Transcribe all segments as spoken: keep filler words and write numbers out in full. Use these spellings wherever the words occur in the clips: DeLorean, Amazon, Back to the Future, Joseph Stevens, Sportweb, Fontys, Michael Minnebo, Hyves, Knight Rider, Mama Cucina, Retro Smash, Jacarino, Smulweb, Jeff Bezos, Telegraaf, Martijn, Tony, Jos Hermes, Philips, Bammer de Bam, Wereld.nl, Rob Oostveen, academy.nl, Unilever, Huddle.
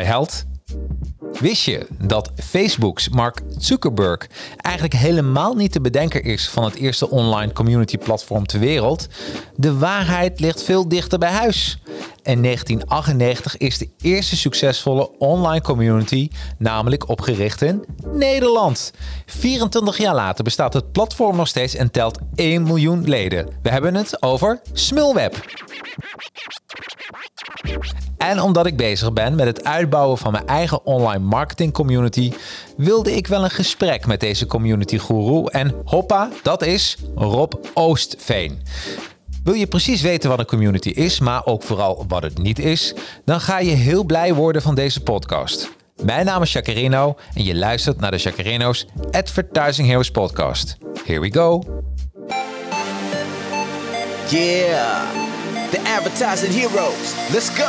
I held. Wist je dat Facebook's Mark Zuckerberg eigenlijk helemaal niet de bedenker is van het eerste online community platform ter wereld? De waarheid ligt veel dichter bij huis. In negentien achtennegentig is de eerste succesvolle online community namelijk opgericht in Nederland. vierentwintig jaar later bestaat het platform nog steeds en telt één miljoen leden. We hebben het over Smulweb. En omdat ik bezig ben met het uitbouwen van mijn eigen online marketing community, wilde ik wel een gesprek met deze community guru. En hoppa, dat is Rob Oostveen. Wil je precies weten wat een community is, maar ook vooral wat het niet is, dan ga je heel blij worden van deze podcast. Mijn naam is Jacarino en je luistert naar de Jacarino's Advertising Heroes podcast. Here we go. Yeah, the Advertising Heroes. Let's go.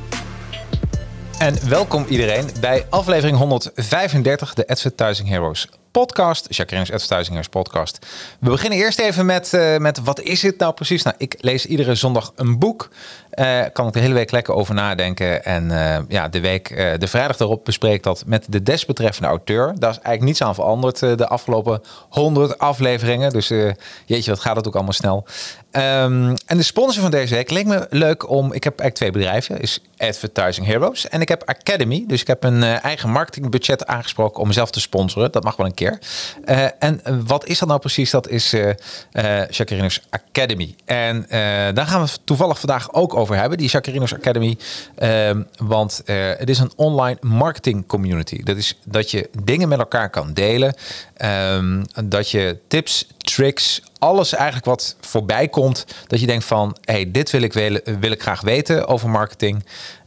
En welkom iedereen bij aflevering honderdvijfendertig, de Advertising Heroes podcast. Jacarino's Advertising Heroes podcast. We beginnen eerst even met, uh, met wat is het nou precies? Nou, ik lees iedere zondag een boek. Uh, kan ik de hele week lekker over nadenken. En uh, ja, de, week, uh, de vrijdag daarop bespreek ik dat met de desbetreffende auteur. Daar is eigenlijk niets aan veranderd uh, de afgelopen honderd afleveringen. Dus uh, jeetje, wat gaat dat ook allemaal snel. Um, en de sponsor van deze week leek me leuk om... Ik heb eigenlijk twee bedrijven. Is Advertising Heroes. En ik heb Academy. Dus ik heb een uh, eigen marketingbudget aangesproken om mezelf te sponsoren. Dat mag wel een keer. Uh, en wat is dat nou precies? Dat is uh, uh, Jacarino's Academy. En uh, daar gaan we toevallig vandaag ook over hebben. Die Jacarino's Academy. Um, want uh, het is een online marketing community. Dat is dat je dingen met elkaar kan delen. Um, dat je tips, tricks... Alles eigenlijk wat voorbij komt, dat je denkt van, hey, dit wil ik, wel, wil ik graag weten over marketing.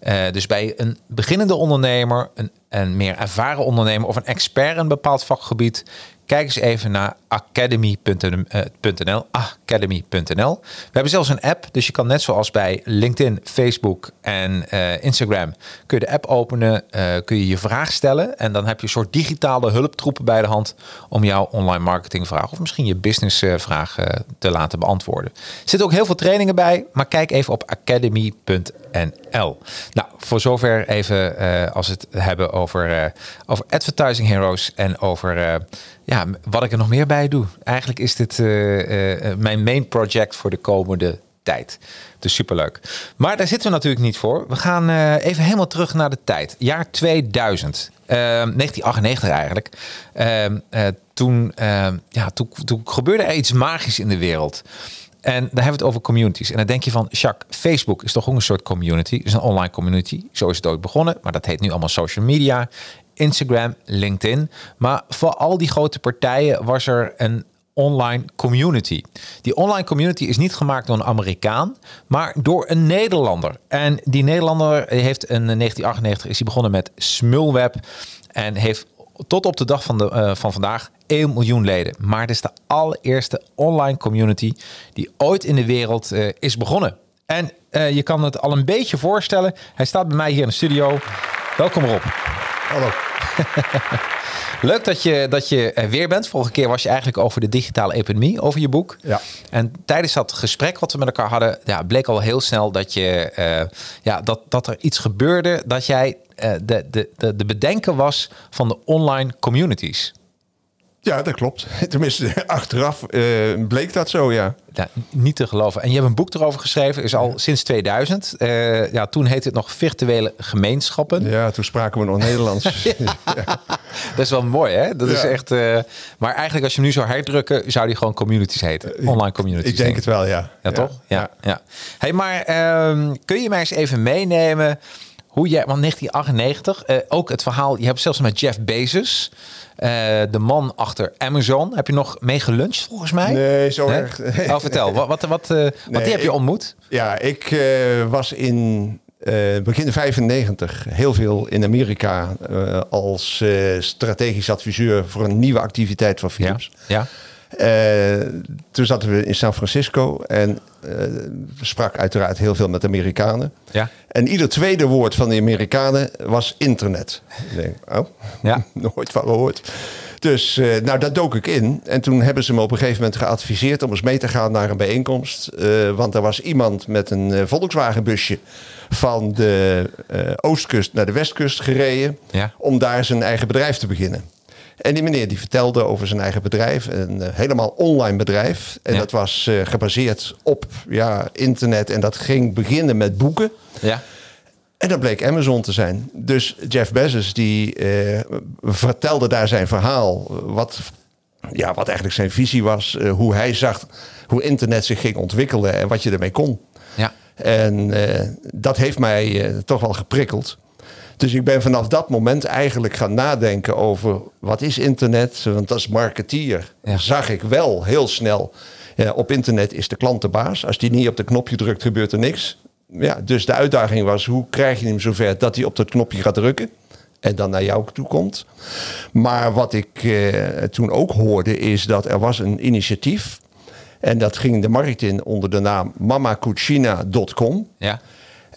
Uh, dus bij een beginnende ondernemer, een, een meer ervaren ondernemer of een expert in een bepaald vakgebied, kijk eens even naar academy punt n l. academy punt n l. We hebben zelfs een app, dus je kan net zoals bij LinkedIn, Facebook en uh, Instagram, kun je de app openen, uh, kun je je vraag stellen en dan heb je een soort digitale hulptroepen bij de hand om jouw online marketingvraag of misschien je businessvraag uh, te laten beantwoorden. Er zitten ook heel veel trainingen bij, maar kijk even op academy punt n l. Nou, voor zover even uh, als we het hebben over, uh, over Advertising Heroes en over... Uh, Ja, wat ik er nog meer bij doe. Eigenlijk is dit uh, uh, mijn main project voor de komende tijd. Dus superleuk. Maar daar zitten we natuurlijk niet voor. We gaan uh, even helemaal terug naar de tijd. Jaar tweeduizend. Uh, negentien achtennegentig eigenlijk. Uh, uh, toen, uh, ja, toen, toen gebeurde er iets magisch in de wereld. En daar hebben we het over communities. En dan denk je van, Jacques, Facebook is toch ook een soort community. Het is een online community. Zo is het ooit begonnen. Maar dat heet nu allemaal social media. Instagram, LinkedIn. Maar voor al die grote partijen was er een online community. Die online community is niet gemaakt door een Amerikaan, maar door een Nederlander. En die Nederlander heeft in negentien achtennegentig is hij begonnen met Smulweb en heeft tot op de dag van, de, uh, van vandaag één miljoen leden. Maar het is de allereerste online community die ooit in de wereld uh, is begonnen. En uh, je kan het al een beetje voorstellen. Hij staat bij mij hier in de studio. Welkom Rob. Hallo. Leuk dat je, dat je weer bent. Vorige keer was je eigenlijk over de digitale epidemie, over je boek. Ja. En tijdens dat gesprek wat we met elkaar hadden, ja, bleek al heel snel dat, je, uh, ja, dat, dat er iets gebeurde, dat jij uh, de, de, de, de bedenker was van de online communities. Ja, dat klopt. Tenminste, achteraf uh, bleek dat zo, ja. Nou, niet te geloven. En je hebt een boek erover geschreven, is al sinds tweeduizend. Uh, ja, toen heette het nog virtuele gemeenschappen. Ja, toen spraken we nog Nederlands. Ja. Ja. Dat is wel mooi, hè? Dat ja. is echt. Uh, maar eigenlijk als je hem nu zou herdrukken, zou die gewoon communities heten. Online communities. Ik denk, denk. het wel, ja. Ja, ja. toch? Ja. ja. ja. Hey, maar uh, kun je mij eens even meenemen hoe jij, want negentien achtennegentig, uh, ook het verhaal, je hebt zelfs met Jeff Bezos, Uh, de man achter Amazon. Heb je nog mee geluncht volgens mij? Nee, zo nee? erg. Oh, vertel, wat, wat, wat, uh, nee, wat die heb je ontmoet? Ik, ja, ik uh, was in uh, begin vijfennegentig heel veel in Amerika uh, als uh, strategisch adviseur voor een nieuwe activiteit van Philips. Ja, ja. Uh, toen zaten we in San Francisco en uh, sprak uiteraard heel veel met Amerikanen. Ja. En ieder tweede woord van de Amerikanen was internet. Ik denk, oh, ja. nooit van gehoord. Dus uh, nou, daar dook ik in. En toen hebben ze me op een gegeven moment geadviseerd om eens mee te gaan naar een bijeenkomst. Uh, want er was iemand met een uh, Volkswagenbusje van de uh, oostkust naar de westkust gereden. Ja. Om daar zijn eigen bedrijf te beginnen. En die meneer die vertelde over zijn eigen bedrijf. Een uh, helemaal online bedrijf. En ja. dat was uh, gebaseerd op ja, internet. En dat ging beginnen met boeken. Ja. En dat bleek Amazon te zijn. Dus Jeff Bezos die uh, vertelde daar zijn verhaal. Wat, ja, wat eigenlijk zijn visie was. Uh, hoe hij zag hoe internet zich ging ontwikkelen. En wat je ermee kon. Ja. En uh, dat heeft mij uh, toch wel geprikkeld. Dus ik ben vanaf dat moment eigenlijk gaan nadenken over wat is internet? Want als marketeer ja. zag ik wel heel snel. Ja, op internet is de klant de baas. Als die niet op de knopje drukt, gebeurt er niks. Ja, dus de uitdaging was, hoe krijg je hem zover dat hij op dat knopje gaat drukken en dan naar jou toe komt. Maar wat ik eh, toen ook hoorde is dat er was een initiatief. En dat ging de markt in onder de naam mamma cucina punt com. Ja.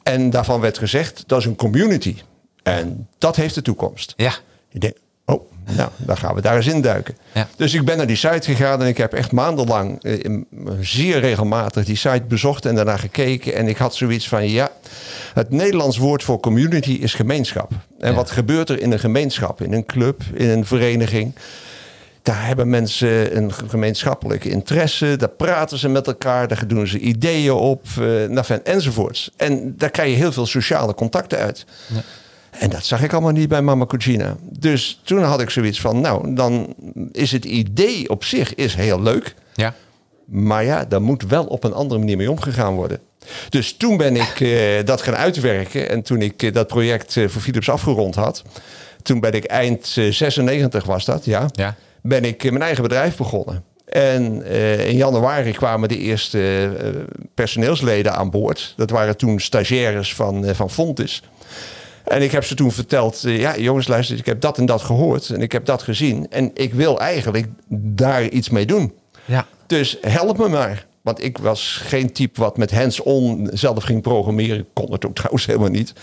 En daarvan werd gezegd, dat is een community. En dat heeft de toekomst. Ja. Ik denk, oh, nou, dan gaan we daar eens induiken. Ja. Dus ik ben naar die site gegaan en ik heb echt maandenlang eh, zeer regelmatig die site bezocht en daarna gekeken. En ik had zoiets van, ja, het Nederlands woord voor community is gemeenschap. En ja. wat gebeurt er in een gemeenschap, in een club, in een vereniging? Daar hebben mensen een gemeenschappelijke interesse. Daar praten ze met elkaar, daar doen ze ideeën op, eh, enzovoorts. En daar krijg je heel veel sociale contacten uit. Ja. En dat zag ik allemaal niet bij Mama Cucina. Dus toen had ik zoiets van, nou, dan is het idee op zich is heel leuk. Ja. Maar ja, daar moet wel op een andere manier mee omgegaan worden. Dus toen ben ik uh, dat gaan uitwerken. En toen ik uh, dat project uh, voor Philips afgerond had. Toen ben ik eind uh, zesennegentig was dat, ja. ja. Ben ik uh, mijn eigen bedrijf begonnen. En uh, in januari kwamen de eerste uh, personeelsleden aan boord. Dat waren toen stagiaires van, uh, van Fontys. En ik heb ze toen verteld, ja jongens luister, ik heb dat en dat gehoord en ik heb dat gezien. En ik wil eigenlijk daar iets mee doen. Ja. Dus help me maar. Want ik was geen type wat met hands-on zelf ging programmeren. Ik kon het ook trouwens helemaal niet.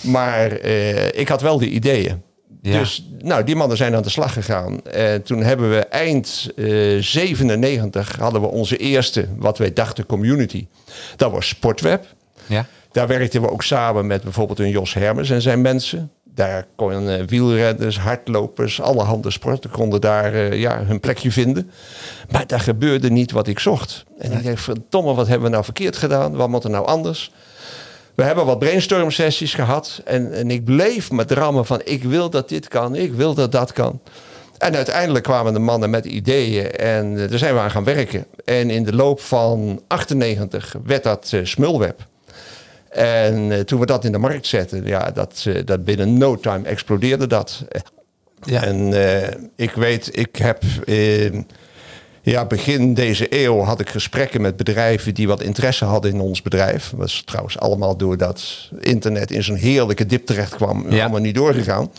Maar eh, ik had wel de ideeën. Ja. Dus nou, die mannen zijn aan de slag gegaan. En toen hebben we eind eh, zevenennegentig hadden we onze eerste, wat wij dachten, community. Dat was Sportweb. Ja. Daar werkten we ook samen met bijvoorbeeld een Jos Hermes en zijn mensen. Daar konden wielrenners, hardlopers, allerhande sporten konden daar ja, hun plekje vinden. Maar daar gebeurde niet wat ik zocht. En ik dacht, verdomme, wat hebben we nou verkeerd gedaan? Wat moet er nou anders? We hebben wat brainstorm sessies gehad. En, en ik bleef met rammen van ik wil dat dit kan, ik wil dat dat kan. En uiteindelijk kwamen de mannen met ideeën en uh, daar zijn we aan gaan werken. En in de loop van achtennegentig werd dat uh, Smulweb. En uh, toen we dat in de markt zetten, ja, dat, uh, dat binnen no time explodeerde dat. Ja. En uh, ik weet, ik heb uh, ja, begin deze eeuw had ik gesprekken met bedrijven die wat interesse hadden in ons bedrijf. Dat was trouwens allemaal doordat internet in zo'n heerlijke dip terecht kwam. Ja. Allemaal niet doorgegaan,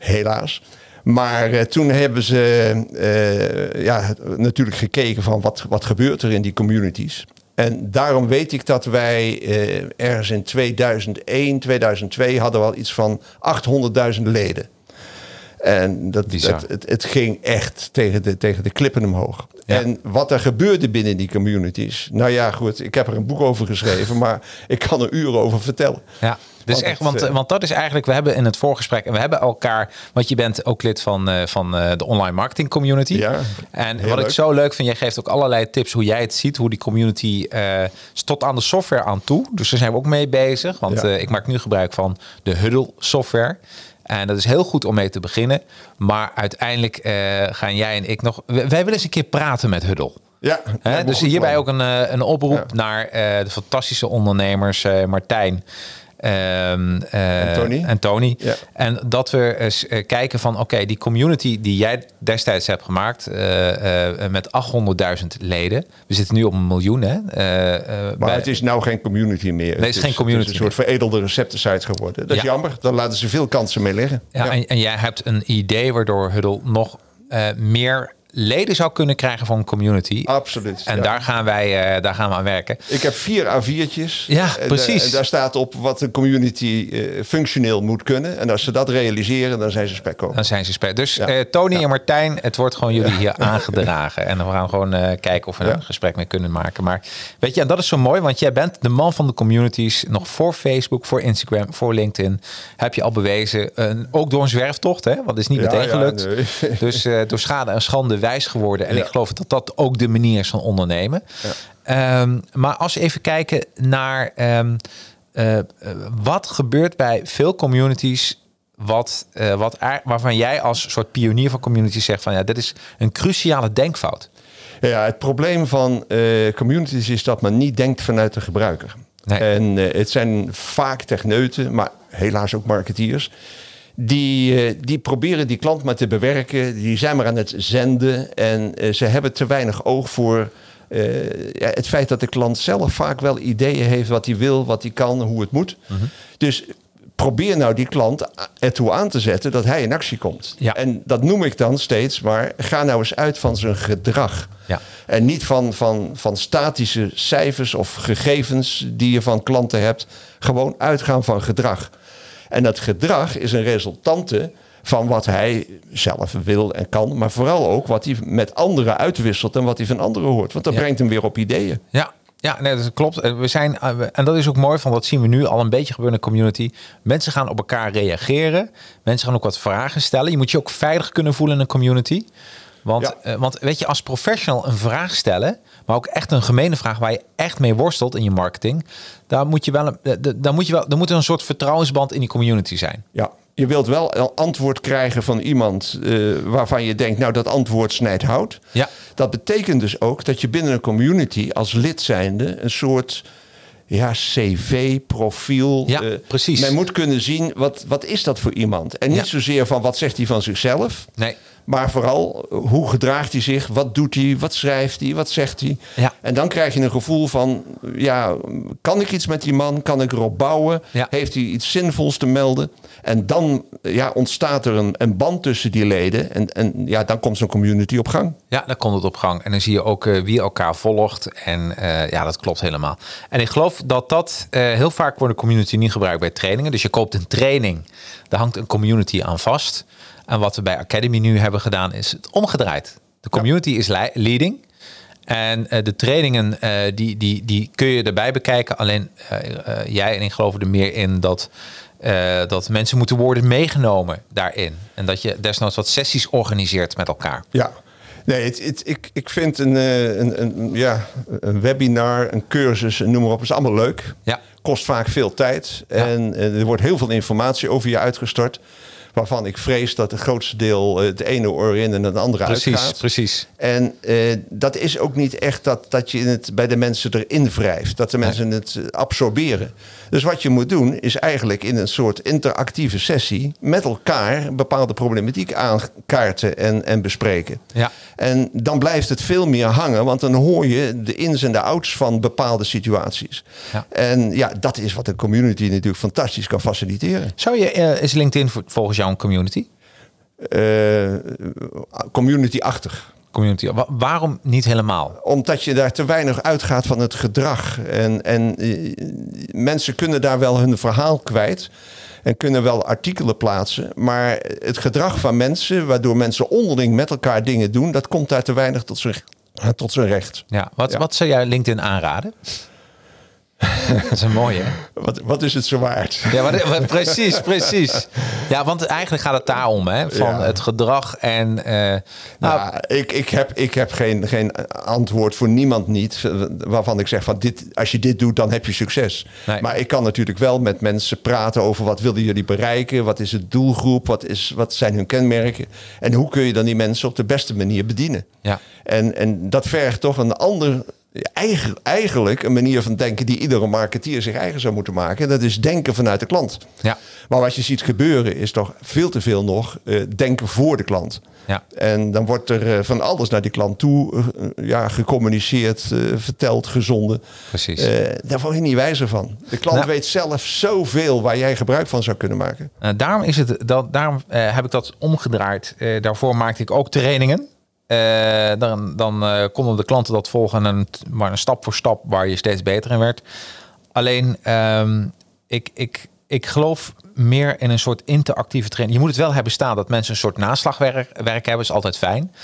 helaas. Maar uh, toen hebben ze uh, ja, natuurlijk gekeken van wat, wat gebeurt er in die communities. En daarom weet ik dat wij eh, ergens in tweeduizend één, tweeduizend twee hadden we al iets van achthonderdduizend leden. En dat, dat, het, het ging echt tegen de, tegen de klippen omhoog. Ja. En wat er gebeurde binnen die communities. Nou ja, goed, ik heb er een boek over geschreven, maar ik kan er uren over vertellen. Ja. Dus echt, want, want dat is eigenlijk, we hebben in het voorgesprek, en we hebben elkaar, want je bent ook lid van, uh, van de online marketing community. Ja, en wat leuk. Ik zo leuk vind, jij geeft ook allerlei tips hoe jij het ziet, hoe die community uh, tot aan de software aan toe. Dus daar zijn we ook mee bezig, want ja. uh, ik maak nu gebruik van de Huddle software. En dat is heel goed om mee te beginnen. Maar uiteindelijk uh, gaan jij en ik nog... Wij willen eens een keer praten met Huddle. Ja, He, dus hierbij plan. ook een, een oproep ja. naar uh, de fantastische ondernemers uh, Martijn uh, uh, en Tony. En, Tony. Ja. En dat we eens kijken van oké, okay, die community die jij destijds hebt gemaakt uh, uh, met achthonderdduizend leden. We zitten nu op een miljoen. Hè? Uh, maar bij... het is nou geen community meer. Nee, het is, het is geen community. Het is een soort veredelde receptensite geworden. Dat is ja. jammer, daar laten ze veel kansen mee liggen. Ja, ja. En, en jij hebt een idee waardoor Huddle nog uh, meer... leden zou kunnen krijgen van een community. Absoluut. En ja. daar, gaan wij, uh, daar gaan we aan werken. Ik heb vier A viertjes. Ja, en precies. Daar, daar staat op wat een community uh, functioneel moet kunnen. En als ze dat realiseren, dan zijn ze spekkoper. Dan zijn ze spek. Dus ja. uh, Tony ja. en Martijn, het wordt gewoon jullie ja. hier aangedragen. En we gaan gewoon uh, kijken of we ja. een gesprek mee kunnen maken. Maar weet je, en dat is zo mooi, want jij bent de man van de communities. Nog voor Facebook, voor Instagram, voor LinkedIn. Heb je al bewezen. Uh, ook door een zwerftocht, hè? Want het is niet ja, meteen gelukt. Ja, nee. Dus uh, door schade en schande wijs geworden. En ja. ik geloof dat dat ook de manier is van ondernemen. Ja. Um, maar als we even kijken naar um, uh, wat gebeurt bij veel communities, wat, uh, wat aard, waarvan jij als soort pionier van communities zegt van ja, dit is een cruciale denkfout. Ja, het probleem van uh, communities is dat men niet denkt vanuit de gebruiker. Nee. En uh, het zijn vaak techneuten, maar helaas ook marketeers. Die, die proberen die klant maar te bewerken. Die zijn maar aan het zenden. En ze hebben te weinig oog voor uh, het feit dat de klant zelf vaak wel ideeën heeft wat hij wil, wat hij kan, hoe het moet. Mm-hmm. Dus probeer nou die klant ertoe aan te zetten dat hij in actie komt. Ja. En dat noem ik dan steeds, maar ga nou eens uit van zijn gedrag. Ja. En niet van, van, van statische cijfers of gegevens die je van klanten hebt. Gewoon uitgaan van gedrag. En dat gedrag is een resultante van wat hij zelf wil en kan. Maar vooral ook wat hij met anderen uitwisselt en wat hij van anderen hoort. Want dat ja. brengt hem weer op ideeën. Ja, ja nee, dat klopt. We zijn, en dat is ook mooi, van dat zien we nu al een beetje gebeuren in de community. Mensen gaan op elkaar reageren. Mensen gaan ook wat vragen stellen. Je moet je ook veilig kunnen voelen in een community. Want, ja. uh, want weet je, als professional een vraag stellen, maar ook echt een gemene vraag waar je echt mee worstelt in je marketing, daar moet je wel een, daar moet je wel, daar moet een soort vertrouwensband in die community zijn. Ja, je wilt wel een antwoord krijgen van iemand uh, waarvan je denkt, nou dat antwoord snijdt hout. Ja. Dat betekent dus ook dat je binnen een community als lid zijnde een soort ja, cv, profiel. Ja, uh, precies. Men moet kunnen zien, wat, wat is dat voor iemand? En niet ja. zozeer van wat zegt hij van zichzelf. Nee. Maar vooral, hoe gedraagt hij zich? Wat doet hij? Wat schrijft hij? Wat zegt hij? Ja. En dan krijg je een gevoel van, ja, kan ik iets met die man? Kan ik erop bouwen? Ja. Heeft hij iets zinvols te melden? En dan ja, ontstaat er een, een band tussen die leden. En, en ja, dan komt zo'n community op gang. Ja, dan komt het op gang. En dan zie je ook uh, wie elkaar volgt. En uh, ja, dat klopt helemaal. En ik geloof dat dat uh, heel vaak wordt de community niet gebruikt bij trainingen. Dus je koopt een training. Daar hangt een community aan vast. En wat we bij Academy nu hebben gedaan is het omgedraaid. De community ja. is leading. En uh, de trainingen uh, die, die, die kun je erbij bekijken. Alleen uh, uh, jij en ik geloven er meer in dat, uh, dat mensen moeten worden meegenomen daarin. En dat je desnoods wat sessies organiseert met elkaar. Ja. Nee, het, het, ik, ik vind een, een, een, ja, een webinar, een cursus, noem maar op, is allemaal leuk. Ja. Kost vaak veel tijd. Ja. En er wordt heel veel informatie over je uitgestort, waarvan ik vrees dat het grootste deel het ene oor in en het andere precies, uitgaat. Precies, precies. En uh, dat is ook niet echt dat, dat je het bij de mensen erin wrijft. Dat de mensen nee. het absorberen. Dus wat je moet doen is eigenlijk in een soort interactieve sessie met elkaar bepaalde problematiek aankaarten en, en bespreken. Ja. En dan blijft het veel meer hangen, want dan hoor je de ins en de outs van bepaalde situaties. Ja. En ja, dat is wat een community natuurlijk fantastisch kan faciliteren. Zou je, uh, is LinkedIn volgens jou een community? Uh, community-achtig. Community. Wa- waarom niet helemaal? Omdat je daar te weinig uitgaat van het gedrag. En, en uh, mensen kunnen daar wel hun verhaal kwijt. En kunnen wel artikelen plaatsen. Maar het gedrag van mensen, waardoor mensen onderling met elkaar dingen doen, dat komt daar te weinig tot zijn, tot zijn recht. Ja, wat, ja. wat zou jij LinkedIn aanraden? Dat is een mooie. Wat, wat is het zo waard? Ja, maar, maar precies, precies. Ja, want eigenlijk gaat het daarom, hè? Van ja. het gedrag en... Uh, nou, ja, ik, ik heb, ik heb geen, geen antwoord voor niemand niet... waarvan ik zeg, van dit, als je dit doet, dan heb je succes. Nee. Maar ik kan natuurlijk wel met mensen praten over... wat wilden jullie bereiken? Wat is het doelgroep? Wat, is, wat zijn hun kenmerken? En hoe kun je dan die mensen op de beste manier bedienen? Ja. En, en dat vergt toch een ander... Eigen, eigenlijk een manier van denken die iedere marketeer zich eigen zou moeten maken. Dat is denken vanuit de klant. Ja. Maar wat je ziet gebeuren is toch veel te veel nog uh, denken voor de klant. Ja. En dan wordt er uh, van alles naar die klant toe uh, ja, gecommuniceerd, uh, verteld, gezonden. Precies. Uh, daar word je niet wijzer van. De klant nou, weet zelf zoveel waar jij gebruik van zou kunnen maken. Uh, daarom is het dat, daarom uh, heb ik dat omgedraaid. Uh, daarvoor maakte ik ook trainingen. Uh, dan dan uh, konden de klanten dat volgen en maar een stap voor stap waar je steeds beter in werd. Alleen uh, ik, ik, ik geloof meer in een soort interactieve training. Je moet het wel hebben staan dat mensen een soort naslagwerk werk hebben, is altijd fijn.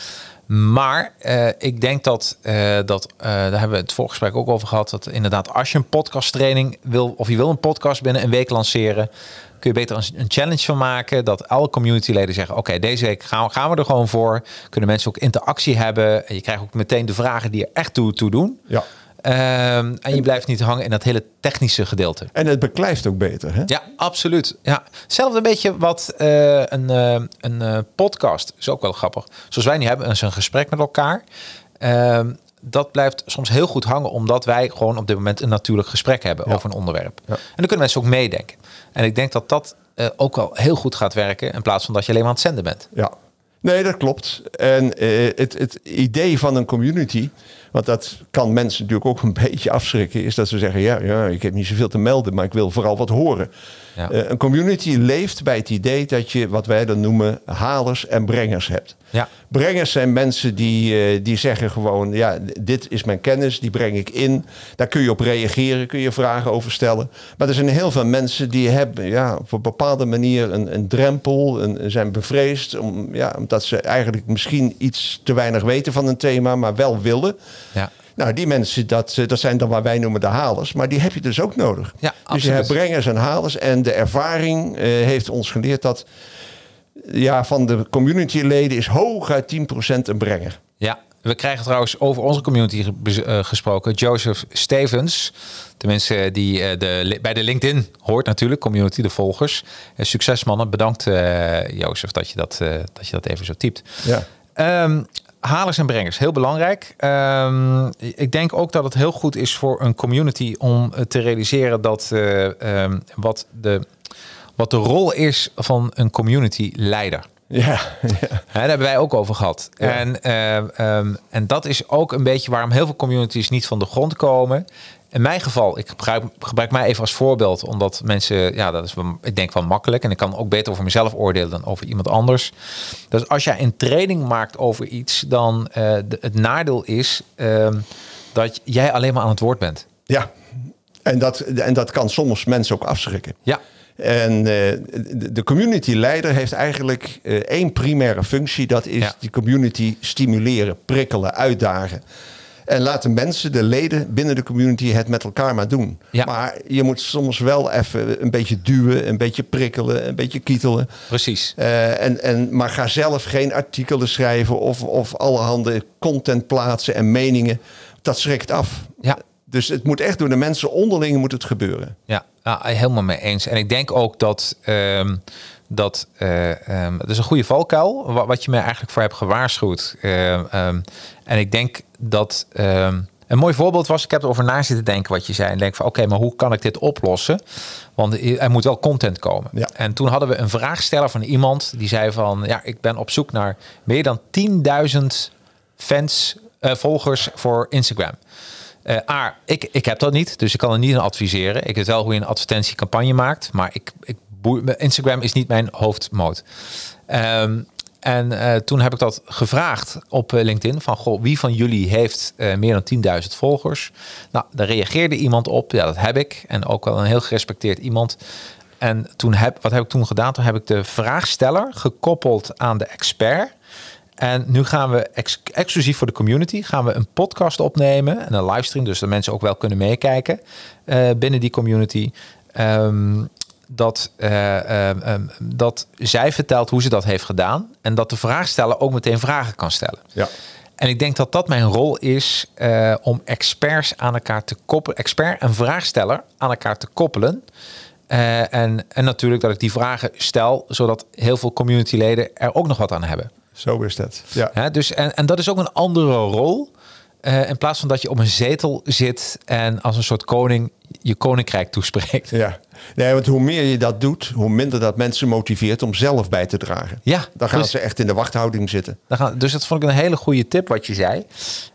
Maar uh, ik denk dat, uh, dat uh, daar hebben we het voorgesprek ook over gehad, dat inderdaad als je een podcast training wil, of je wil een podcast binnen een week lanceren, kun je beter een challenge van maken. Dat alle communityleden zeggen, oké, okay, deze week gaan we, gaan we er gewoon voor. Kunnen mensen ook interactie hebben. En je krijgt ook meteen de vragen die er echt toe, toe doen. Ja. Um, en je blijft niet hangen in dat hele technische gedeelte. En het beklijft ook beter, hè? Ja, absoluut. Ja. Hetzelfde een beetje wat uh, een, uh, een uh, podcast, is ook wel grappig. Zoals wij nu hebben, is een gesprek met elkaar. Uh, dat blijft soms heel goed hangen, omdat wij gewoon op dit moment een natuurlijk gesprek hebben ja. over een onderwerp. Ja. En dan kunnen mensen ook meedenken. En ik denk dat dat uh, ook al heel goed gaat werken, in plaats van dat je alleen maar aan het zenden bent. Ja, nee, dat klopt. En uh, het, het idee van een community, want dat kan mensen natuurlijk ook een beetje afschrikken, is dat ze zeggen, ja, ja ik heb niet zoveel te melden, maar ik wil vooral wat horen. Ja. Uh, een community leeft bij het idee dat je, wat wij dan noemen, halers en brengers hebt. Ja. Brengers zijn mensen die, uh, die zeggen gewoon, ja, dit is mijn kennis, die breng ik in. Daar kun je op reageren, kun je vragen over stellen. Maar er zijn heel veel mensen die hebben ja, op een bepaalde manier een, een drempel, een, zijn bevreesd, om, ja, omdat ze eigenlijk misschien iets te weinig weten van een thema, maar wel willen. Ja. Nou, die mensen, dat, dat zijn dan wat wij noemen de halers. Maar die heb je dus ook nodig. Ja, dus je hebt brengers en halers. En de ervaring uh, heeft ons geleerd dat... ja, van de communityleden is hooguit tien procent een brenger. Ja, we krijgen trouwens over onze community gesproken. Joseph Stevens, tenminste die uh, de, bij de LinkedIn hoort natuurlijk. Community, de volgers. Uh, succesmannen, bedankt uh, Joseph dat je dat, uh, dat je dat even zo typt. Ja. Um, Halers en brengers, heel belangrijk. Um, ik denk ook dat het heel goed is voor een community om te realiseren dat uh, um, wat, de, wat de rol is van een community leider. Ja, ja. He, daar hebben wij ook over gehad. Ja. En, uh, um, en dat is ook een beetje waarom heel veel communities niet van de grond komen. In mijn geval, ik gebruik, gebruik mij even als voorbeeld, omdat mensen, ja, dat is, ik denk wel makkelijk en ik kan ook beter over mezelf oordelen dan over iemand anders. Dus als jij een training maakt over iets, dan uh, de, het nadeel is uh, dat jij alleen maar aan het woord bent. Ja, en dat, en dat kan soms mensen ook afschrikken. Ja. En uh, de community leider heeft eigenlijk uh, één primaire functie, dat is ja. die community stimuleren, prikkelen, uitdagen. En laten mensen, de leden binnen de community, het met elkaar maar doen. Ja. Maar je moet soms wel even een beetje duwen, een beetje prikkelen, een beetje kietelen. Precies. Uh, en, en, maar ga zelf geen artikelen schrijven of, of allerhande content plaatsen en meningen. Dat schrikt af. Ja. Dus het moet echt door de mensen onderling moet het gebeuren. Ja, nou, helemaal mee eens. En ik denk ook dat... Um... Dat, uh, um, dat is een goede valkuil, wat, wat je me eigenlijk voor hebt gewaarschuwd. Uh, um, en ik denk dat... Um, een mooi voorbeeld was, ik heb erover na zitten denken wat je zei. En denk van, oké, okay, maar hoe kan ik dit oplossen? Want er moet wel content komen. Ja. En toen hadden we een vraagsteller van iemand die zei van... ja, ik ben op zoek naar meer dan tienduizend fans, uh, volgers voor Instagram. Uh, A, ik, ik heb dat niet, dus ik kan er niet aan adviseren. Ik weet wel hoe je een advertentiecampagne maakt, maar ik... ik Instagram is niet mijn hoofdmoot. Um, en uh, toen heb ik dat gevraagd op LinkedIn. Van, goh, wie van jullie heeft uh, meer dan tienduizend volgers? Nou, daar reageerde iemand op. Ja, dat heb ik. En ook wel een heel gerespecteerd iemand. En toen heb, wat heb ik toen gedaan? Toen heb ik de vraagsteller gekoppeld aan de expert. En nu gaan we ex- exclusief voor de community... gaan we een podcast opnemen en een livestream... dus dat mensen ook wel kunnen meekijken uh, binnen die community... Um, dat, uh, um, dat zij vertelt hoe ze dat heeft gedaan... en dat de vraagsteller ook meteen vragen kan stellen. Ja. En ik denk dat dat mijn rol is... Uh, om experts aan elkaar te koppelen... expert en vraagsteller aan elkaar te koppelen... Uh, en, en natuurlijk dat ik die vragen stel... zodat heel veel communityleden er ook nog wat aan hebben... Zo is dat. Ja. Ja, dus, en, en dat is ook een andere rol. Uh, in plaats van dat je op een zetel zit en als een soort koning je koninkrijk toespreekt. Ja, nee, want hoe meer je dat doet, hoe minder dat mensen motiveert om zelf bij te dragen. Ja, dan gaan dus, ze echt in de wachthouding zitten. Dan gaan, dus dat vond ik een hele goede tip wat je zei.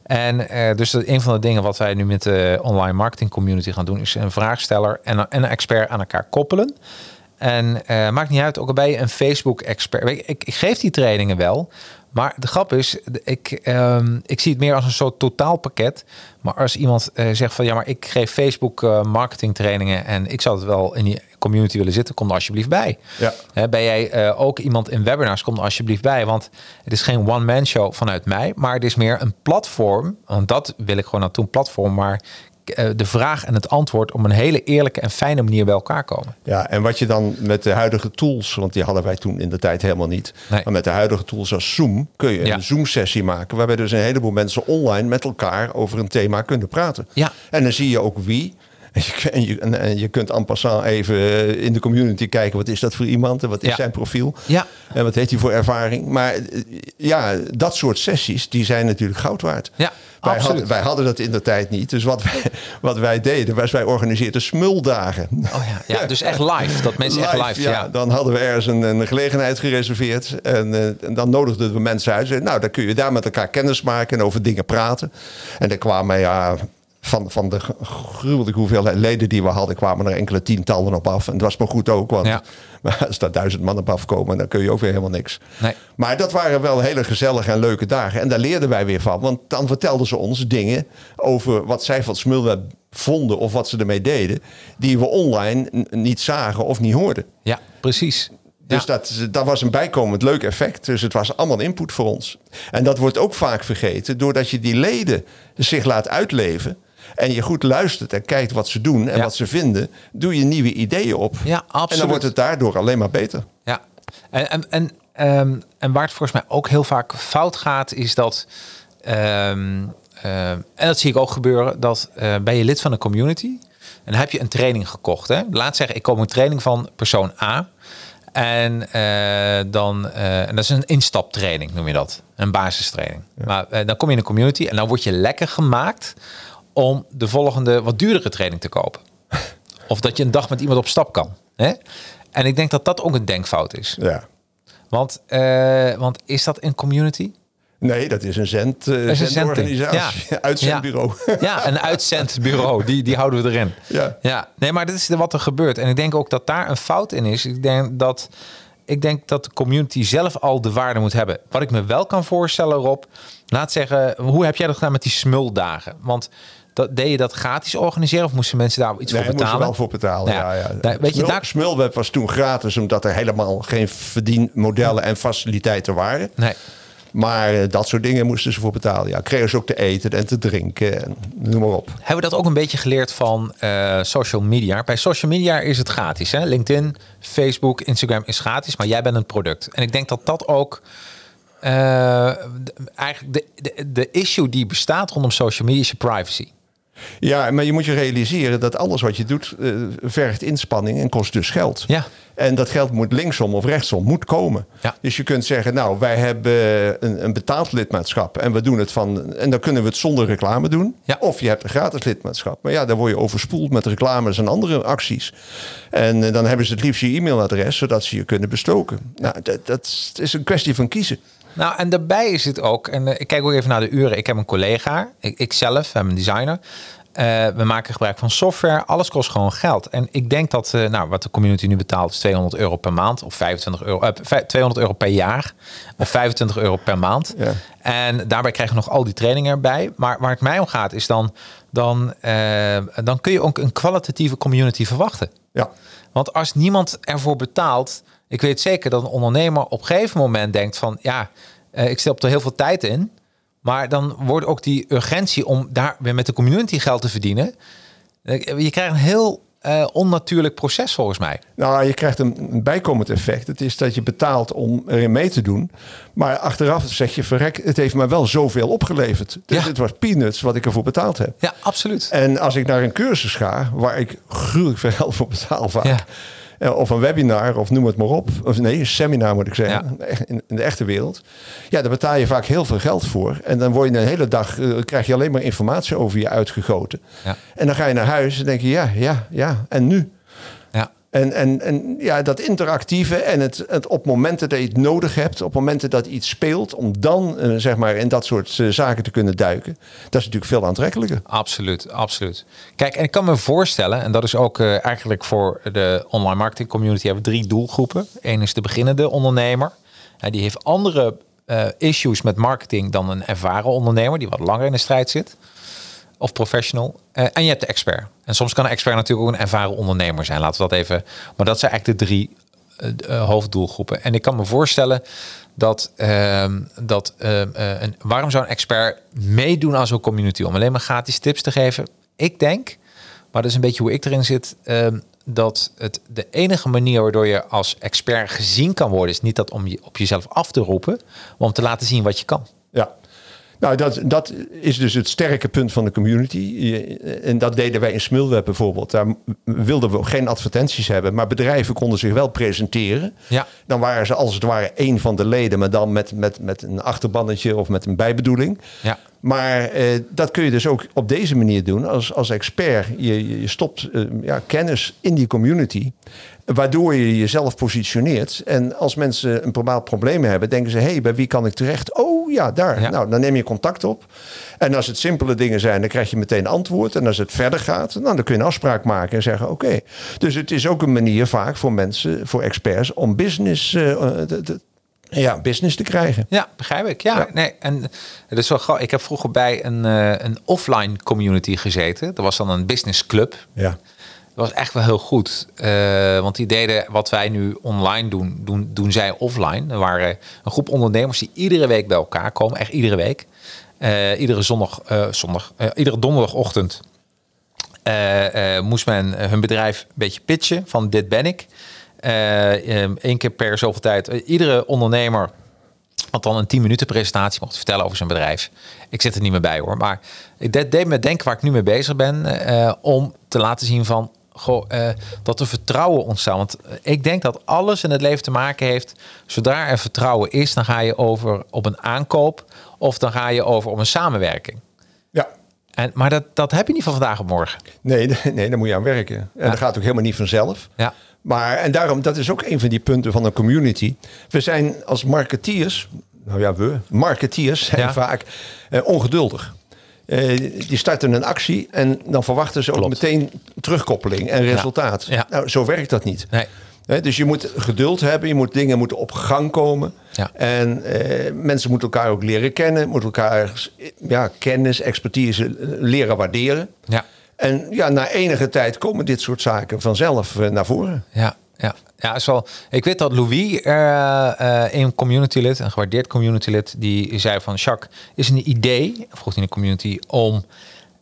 En uh, dus dat een van de dingen wat wij nu met de online marketing community gaan doen, is een vraagsteller en, en een expert aan elkaar koppelen. En uh, maakt niet uit, ook al ben je een Facebook-expert. Ik, ik, ik geef die trainingen wel. Maar de grap is, ik, um, ik zie het meer als een soort totaalpakket. Maar als iemand uh, zegt van... ja, maar ik geef Facebook-marketingtrainingen... Uh, en ik zou het wel in die community willen zitten... kom er alsjeblieft bij. Ja. He, ben jij uh, ook iemand in webinars, kom er alsjeblieft bij. Want het is geen one-man show vanuit mij... maar het is meer een platform. Want dat wil ik gewoon naartoe, een platform... maar de vraag en het antwoord om een hele eerlijke en fijne manier bij elkaar komen. Ja, en wat je dan met de huidige tools... want die hadden wij toen in de tijd helemaal niet... Nee. Maar met de huidige tools als Zoom kun je ja. een Zoom-sessie maken... waarbij dus een heleboel mensen online met elkaar over een thema kunnen praten. Ja. En dan zie je ook wie... En je, en, en je kunt en passant even in de community kijken... wat is dat voor iemand en wat is ja. zijn profiel? Ja. En wat heeft hij voor ervaring? Maar ja, dat soort sessies, die zijn natuurlijk goud waard. Ja, wij, had, wij hadden dat in de tijd niet. Dus wat wij, wat wij deden, was wij organiseerden smuldagen. Oh ja, ja, dus echt live, dat mensen live, echt live... Ja, ja. Dan hadden we ergens een, een gelegenheid gereserveerd... En, en dan nodigden we mensen uit. Zeiden, nou, dan kun je daar met elkaar kennis maken en over dingen praten. En dan kwamen... ja. Van, van de gruwelijke hoeveelheid leden die we hadden... kwamen er enkele tientallen op af. En dat was maar goed ook, want ja. als daar duizend man op afkomen... dan kun je ook weer helemaal niks. Nee. Maar dat waren wel hele gezellige en leuke dagen. En daar leerden wij weer van. Want dan vertelden ze ons dingen over wat zij van Smulweb vonden... of wat ze ermee deden, die we online n- niet zagen of niet hoorden. Ja, precies. Dus ja. dat, dat was een bijkomend leuk effect. Dus het was allemaal input voor ons. En dat wordt ook vaak vergeten... doordat je die leden zich laat uitleven... en je goed luistert en kijkt wat ze doen en ja. wat ze vinden... doe je nieuwe ideeën op. Ja, absoluut. En dan wordt het daardoor alleen maar beter. Ja, en, en, en, um, en waar het volgens mij ook heel vaak fout gaat... is dat, um, uh, en dat zie ik ook gebeuren... dat uh, ben je lid van een community... en heb je een training gekocht. Hè? Laat zeggen, ik koop een training van persoon A... En uh, dan, uh, en dat is een instaptraining, noem je dat. Een basistraining. Ja. Maar uh, dan kom je in een community en dan word je lekker gemaakt... om de volgende wat duurdere training te kopen. Of dat je een dag met iemand op stap kan. Hè? En ik denk dat dat ook een denkfout is. Ja. Want, uh, want is dat een community? Nee, dat is een zend, uh, is een zendorganisatie. Ja. Uitzendbureau. Ja. ja, een uitzendbureau. Die, die houden we erin. Ja. Ja. Nee, maar dit is wat er gebeurt. En ik denk ook dat daar een fout in is. Ik denk dat, ik denk dat de community zelf al de waarde moet hebben. Wat ik me wel kan voorstellen, Rob... laat zeggen, hoe heb jij dat gedaan met die smuldagen? Want... Dat, deed je dat gratis organiseren of moesten mensen daar iets nee, voor betalen? Nee, moesten wel voor betalen, nou ja. ja, ja. Da- weet Smul, je, daar... Smulweb was toen gratis... omdat er helemaal geen verdienmodellen en faciliteiten waren. Nee. Maar uh, dat soort dingen moesten ze voor betalen. Ja, kregen ze ook te eten en te drinken. En noem maar op. Hebben we dat ook een beetje geleerd van uh, social media? Bij social media is het gratis. Hè? LinkedIn, Facebook, Instagram is gratis. Maar jij bent een product. En ik denk dat dat ook... Uh, de, eigenlijk de, de, de issue die bestaat rondom social media is je privacy. Ja, maar je moet je realiseren dat alles wat je doet... Uh, vergt inspanning en kost dus geld. Ja. En dat geld moet linksom of rechtsom, moet komen. Ja. Dus je kunt zeggen, nou, wij hebben een, een betaald lidmaatschap... en we doen het van, en dan kunnen we het zonder reclame doen. Ja. Of je hebt een gratis lidmaatschap. Maar ja, dan word je overspoeld met reclames en andere acties. En uh, dan hebben ze het liefst je e-mailadres... zodat ze je kunnen bestoken. Nou, dat, dat is een kwestie van kiezen. Nou, en daarbij is het ook... en uh, ik kijk ook even naar de uren. Ik heb een collega, ik, ik zelf, heb een designer... Uh, we maken gebruik van software. Alles kost gewoon geld. En ik denk dat, uh, nou, wat de community nu betaalt... is tweehonderd euro per maand of vijfentwintig euro... Uh, v- tweehonderd euro per jaar of vijfentwintig euro per maand. Ja. En daarbij krijgen we nog al die trainingen erbij. Maar waar het mij om gaat is dan... dan, uh, dan kun je ook een kwalitatieve community verwachten. Ja. Want als niemand ervoor betaalt... ik weet zeker dat een ondernemer op een gegeven moment denkt van... ja. Uh, ik stelde er heel veel tijd in. Maar dan wordt ook die urgentie om daar weer met de community geld te verdienen. Uh, je krijgt een heel uh, onnatuurlijk proces volgens mij. Nou, je krijgt een, een bijkomend effect. Het is dat je betaalt om erin mee te doen. Maar achteraf zeg je, verrek, het heeft mij wel zoveel opgeleverd. Dus ja. Het was peanuts wat ik ervoor betaald heb. Ja, absoluut. En als ik naar een cursus ga, waar ik gruwelijk veel geld voor betaal vaak... Ja. Of een webinar, of noem het maar op. Of nee, een seminar moet ik zeggen. Ja. In de echte wereld. Ja, daar betaal je vaak heel veel geld voor. En dan word je een hele dag, uh, krijg je alleen maar informatie over je uitgegoten. Ja. En dan ga je naar huis en denk je, ja, ja, ja. En nu? Ja. En, en, en ja, dat interactieve en het, het op momenten dat je het nodig hebt, op momenten dat iets speelt, om dan uh, zeg maar in dat soort uh, zaken te kunnen duiken, dat is natuurlijk veel aantrekkelijker. Absoluut, absoluut. Kijk, en ik kan me voorstellen, en dat is ook uh, eigenlijk voor de online marketing community, hebben we drie doelgroepen. Eén is de beginnende ondernemer. Uh, die heeft andere uh, issues met marketing dan een ervaren ondernemer, die wat langer in de strijd zit. Of professional. Uh, en je hebt de expert. En soms kan een expert natuurlijk ook een ervaren ondernemer zijn. Laten we dat even... Maar dat zijn eigenlijk de drie uh, hoofddoelgroepen. En ik kan me voorstellen dat... Uh, dat uh, uh, een, waarom zou een expert meedoen aan zo'n community? Om alleen maar gratis tips te geven? Ik denk, maar dat is een beetje hoe ik erin zit... Uh, dat het de enige manier waardoor je als expert gezien kan worden... is niet dat om je op jezelf af te roepen... maar om te laten zien wat je kan. Ja. Nou, dat, dat is dus het sterke punt van de community. En dat deden wij in Smulweb bijvoorbeeld. Daar wilden we geen advertenties hebben. Maar bedrijven konden zich wel presenteren. Ja. Dan waren ze als het ware één van de leden. Maar dan met, met, met een achterbannetje of met een bijbedoeling. Ja. Maar eh, dat kun je dus ook op deze manier doen. Als, als expert, je, je stopt eh, ja, kennis in die community... waardoor je jezelf positioneert. En als mensen een bepaald probleem hebben... denken ze, hé, hey, bij wie kan ik terecht? Oh, ja, daar. Ja. Nou, dan neem je contact op. En als het simpele dingen zijn, dan krijg je meteen antwoord. En als het verder gaat, nou, dan kun je een afspraak maken en zeggen, oké. Okay. Dus het is ook een manier vaak voor mensen, voor experts... om business, uh, de, de, ja, business te krijgen. Ja, begrijp ik. Ja, ja. Nee, en dat is wel grappig. Ik heb vroeger bij een, uh, een offline community gezeten. Dat was dan een businessclub. Ja. Dat was echt wel heel goed. Uh, want die deden wat wij nu online doen, doen, doen zij offline. Er waren een groep ondernemers die iedere week bij elkaar komen. Echt iedere week. Uh, iedere zondag, uh, zondag uh, iedere donderdagochtend uh, uh, moest men hun bedrijf een beetje pitchen. Van dit ben ik. Uh, um, Eén keer per zoveel tijd. Uh, iedere ondernemer had dan een tien minuten presentatie mocht vertellen over zijn bedrijf. Ik zit er niet meer bij hoor. Maar ik deed, deed me denken waar ik nu mee bezig ben. Uh, om te laten zien van... Goh, uh, dat er vertrouwen ontstaat. Want ik denk dat alles in het leven te maken heeft... zodra er vertrouwen is, dan ga je over op een aankoop... of dan ga je over op een samenwerking. Ja. En, maar dat, dat heb je niet van vandaag op morgen. Nee, nee, daar moet je aan werken. En ja. Dat gaat ook helemaal niet vanzelf. Ja. Maar en daarom, dat is ook een van die punten van een community. We zijn als marketeers... Nou ja, we. Marketeers zijn ja. vaak uh, ongeduldig. Uh, die starten een actie en dan verwachten ze Klopt. ook meteen terugkoppeling en resultaat. Ja. Ja. Nou, zo werkt dat niet. Nee. Nee, dus je moet geduld hebben, je moet dingen moeten op gang komen. Ja. En uh, mensen moeten elkaar ook leren kennen, moeten elkaar ja, kennis, expertise leren waarderen. Ja. En ja, na enige tijd komen dit soort zaken vanzelf uh, naar voren. Ja. Ja, ja is wel, ik weet dat Louis, uh, uh, een communitylid, een gewaardeerd communitylid... die zei van, Jacques, is een idee, vroeg hij in de community... om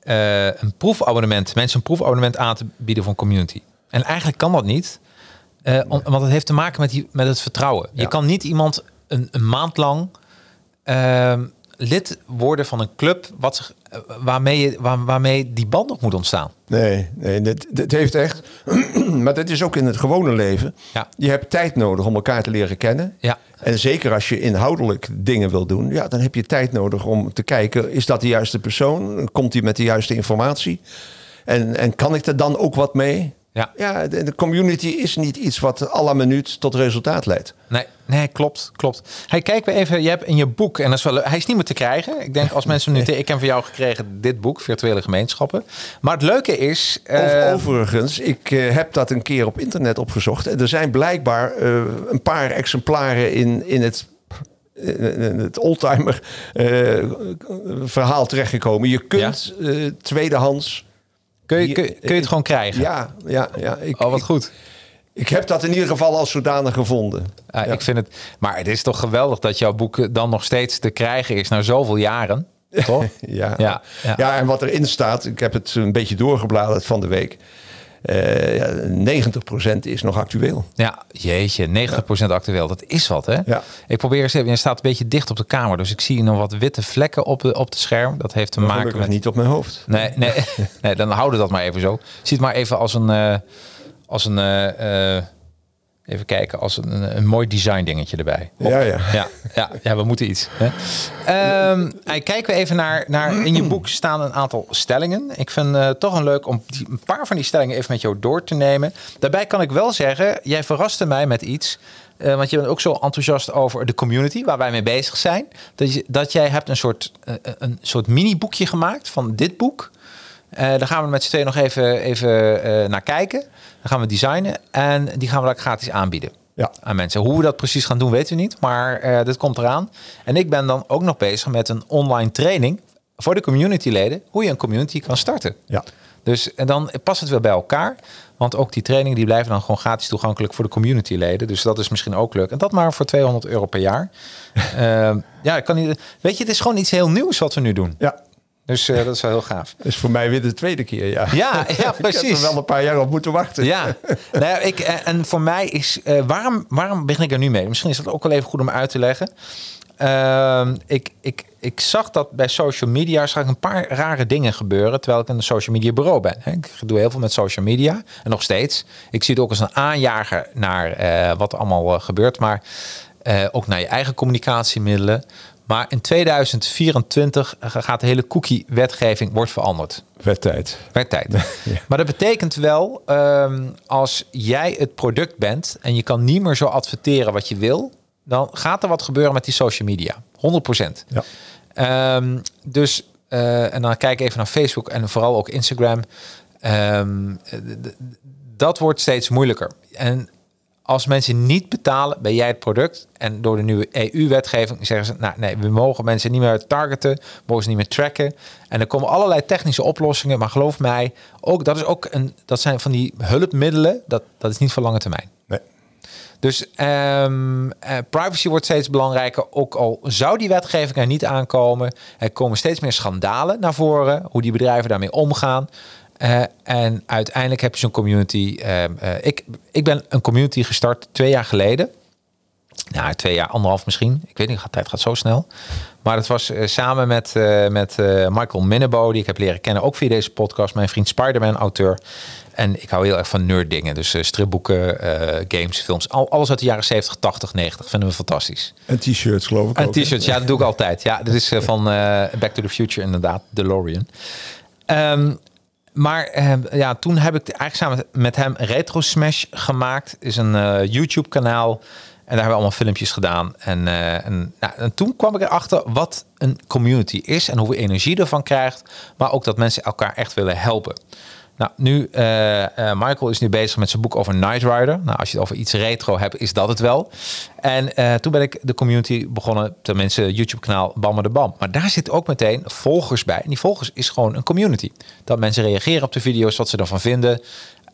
uh, een proefabonnement, mensen een proefabonnement aan te bieden voor een community. En eigenlijk kan dat niet, uh, om, want het heeft te maken met, die, met het vertrouwen. Ja. Je kan niet iemand een, een maand lang uh, lid worden van een club... wat zich... Waarmee, je, waar, waarmee die band nog moet ontstaan. Nee, nee dit, dit heeft echt... maar dat is ook in het gewone leven. Ja. Je hebt tijd nodig om elkaar te leren kennen. Ja. En zeker als je inhoudelijk dingen wil doen... Ja, dan heb je tijd nodig om te kijken... is dat de juiste persoon? Komt hij met de juiste informatie? En, en kan ik er dan ook wat mee? Ja, ja de, de community is niet iets wat à la minuut tot resultaat leidt. Nee, nee klopt, klopt. Hey, kijk weer even, je hebt in je boek, en dat is wel, hij is niet meer te krijgen. Ik denk als mensen hem nu, te, ik heb van jou gekregen dit boek, Virtuele Gemeenschappen. Maar het leuke is... Uh... Overigens, ik uh, heb dat een keer op internet opgezocht. En er zijn blijkbaar uh, een paar exemplaren in, in het... het oldtimer uh, verhaal terechtgekomen. Je kunt ja? uh, tweedehands... Kun je, kun je het gewoon krijgen? Ja, ja, ja. Ik, oh, wat goed. Ik heb dat in ieder geval als zodanig gevonden. Uh, ja. Ik vind het, maar het is toch geweldig dat jouw boek dan nog steeds te krijgen is na zoveel jaren, toch? ja. Ja, ja. ja, en wat erin staat, ik heb het een beetje doorgebladerd van de week. Uh, negentig procent is nog actueel. Ja, jeetje, negentig procent ja. actueel. Dat is wat, hè? Ja. Ik probeer eens even, je staat een beetje dicht op de kamer, dus ik zie nog wat witte vlekken op, op het scherm. Dat heeft te maar maken met... niet op mijn hoofd. Nee, nee, nee, dan houden we dat maar even zo. Zie het maar even als een... Uh, Als een, uh, uh, even kijken, als een, een mooi design dingetje erbij. Ja ja. ja, ja. Ja, we moeten iets. Hè? Um, kijken we even naar, naar, in je boek staan een aantal stellingen. Ik vind uh, toch een leuk om die, een paar van die stellingen even met jou door te nemen. Daarbij kan ik wel zeggen, jij verraste mij met iets. Uh, want je bent ook zo enthousiast over de community waar wij mee bezig zijn. Dat, je, dat jij hebt een soort, uh, een soort mini-boekje gemaakt van dit boek. Uh, daar gaan we met z'n tweeën nog even, even uh, naar kijken. Dan gaan we designen en die gaan we dan gratis aanbieden ja. aan mensen. Hoe we dat precies gaan doen, weten we niet. Maar uh, dat komt eraan. En ik ben dan ook nog bezig met een online training voor de communityleden. Hoe je een community kan starten. Ja. Dus en dan past het wel bij elkaar. Want ook die trainingen die blijven dan gewoon gratis toegankelijk voor de communityleden. Dus dat is misschien ook leuk. En dat maar voor tweehonderd euro per jaar. uh, ja, kan niet, weet je, het is gewoon iets heel nieuws wat we nu doen. Ja. Dus uh, dat is wel heel gaaf. Dus voor mij weer de tweede keer, ja. Ja, ja precies. Ik heb er wel een paar jaar op moeten wachten. Ja, nou ja, ik, en voor mij is... Uh, waarom, waarom begin ik er nu mee? Misschien is dat ook wel even goed om uit te leggen. Uh, ik, ik, ik zag dat bij social media zag ik een paar rare dingen gebeuren... terwijl ik in een social media bureau ben. Ik doe heel veel met social media. En nog steeds. Ik zie het ook als een aanjager naar uh, wat allemaal gebeurt. Maar uh, ook naar je eigen communicatiemiddelen... Maar in tweeduizend vierentwintig gaat de hele cookie-wetgeving wordt veranderd. Wettijd. Wettijd. Ja. Maar dat betekent wel, um, als jij het product bent... en je kan niet meer zo adverteren wat je wil... dan gaat er wat gebeuren met die social media. honderd procent. Ja. Um, dus, uh, en dan kijk even naar Facebook en vooral ook Instagram. Um, dat wordt steeds moeilijker. En... Als mensen niet betalen, ben jij het product. En door de nieuwe E U-wetgeving zeggen ze... nou nee, we mogen mensen niet meer targeten. Mogen ze niet meer tracken. En er komen allerlei technische oplossingen. Maar geloof mij, ook, dat, is ook een, dat zijn van die hulpmiddelen. Dat, dat is niet voor lange termijn. Nee. Dus um, privacy wordt steeds belangrijker. Ook al zou die wetgeving er niet aankomen. Er komen steeds meer schandalen naar voren. Hoe die bedrijven daarmee omgaan. Uh, en uiteindelijk heb je zo'n community. Uh, uh, ik, ik ben een community gestart twee jaar geleden. Nou, twee jaar, anderhalf misschien. Ik weet niet, de tijd gaat zo snel. Maar dat was uh, samen met, uh, met uh, Michael Minnebo, die ik heb leren kennen. Ook via deze podcast. Mijn vriend Spider-Man, auteur. En ik hou heel erg van nerd dingen. Dus uh, stripboeken, uh, games, films. Al, alles uit de jaren zeventig, tachtig, negentig. Vinden we fantastisch. En t-shirts geloof ik en ook. En t-shirts, ja, dat doe ik altijd. Ja, dat is uh, van uh, Back to the Future inderdaad. DeLorean. Um, Maar eh, ja, toen heb ik eigenlijk samen met hem Retro Smash gemaakt. Is een uh, YouTube kanaal. En daar hebben we allemaal filmpjes gedaan. En, uh, en, nou, en toen kwam ik erachter wat een community is. En hoe je energie ervan krijgt. Maar ook dat mensen elkaar echt willen helpen. Nou, nu, uh, uh, Michael is nu bezig met zijn boek over Knight Rider. Nou, als je het over iets retro hebt, is dat het wel. En uh, toen ben ik de community begonnen. Tenminste, YouTube-kanaal Bammer de Bam. Maar daar zit ook meteen volgers bij. En die volgers is gewoon een community. Dat mensen reageren op de video's, wat ze ervan vinden.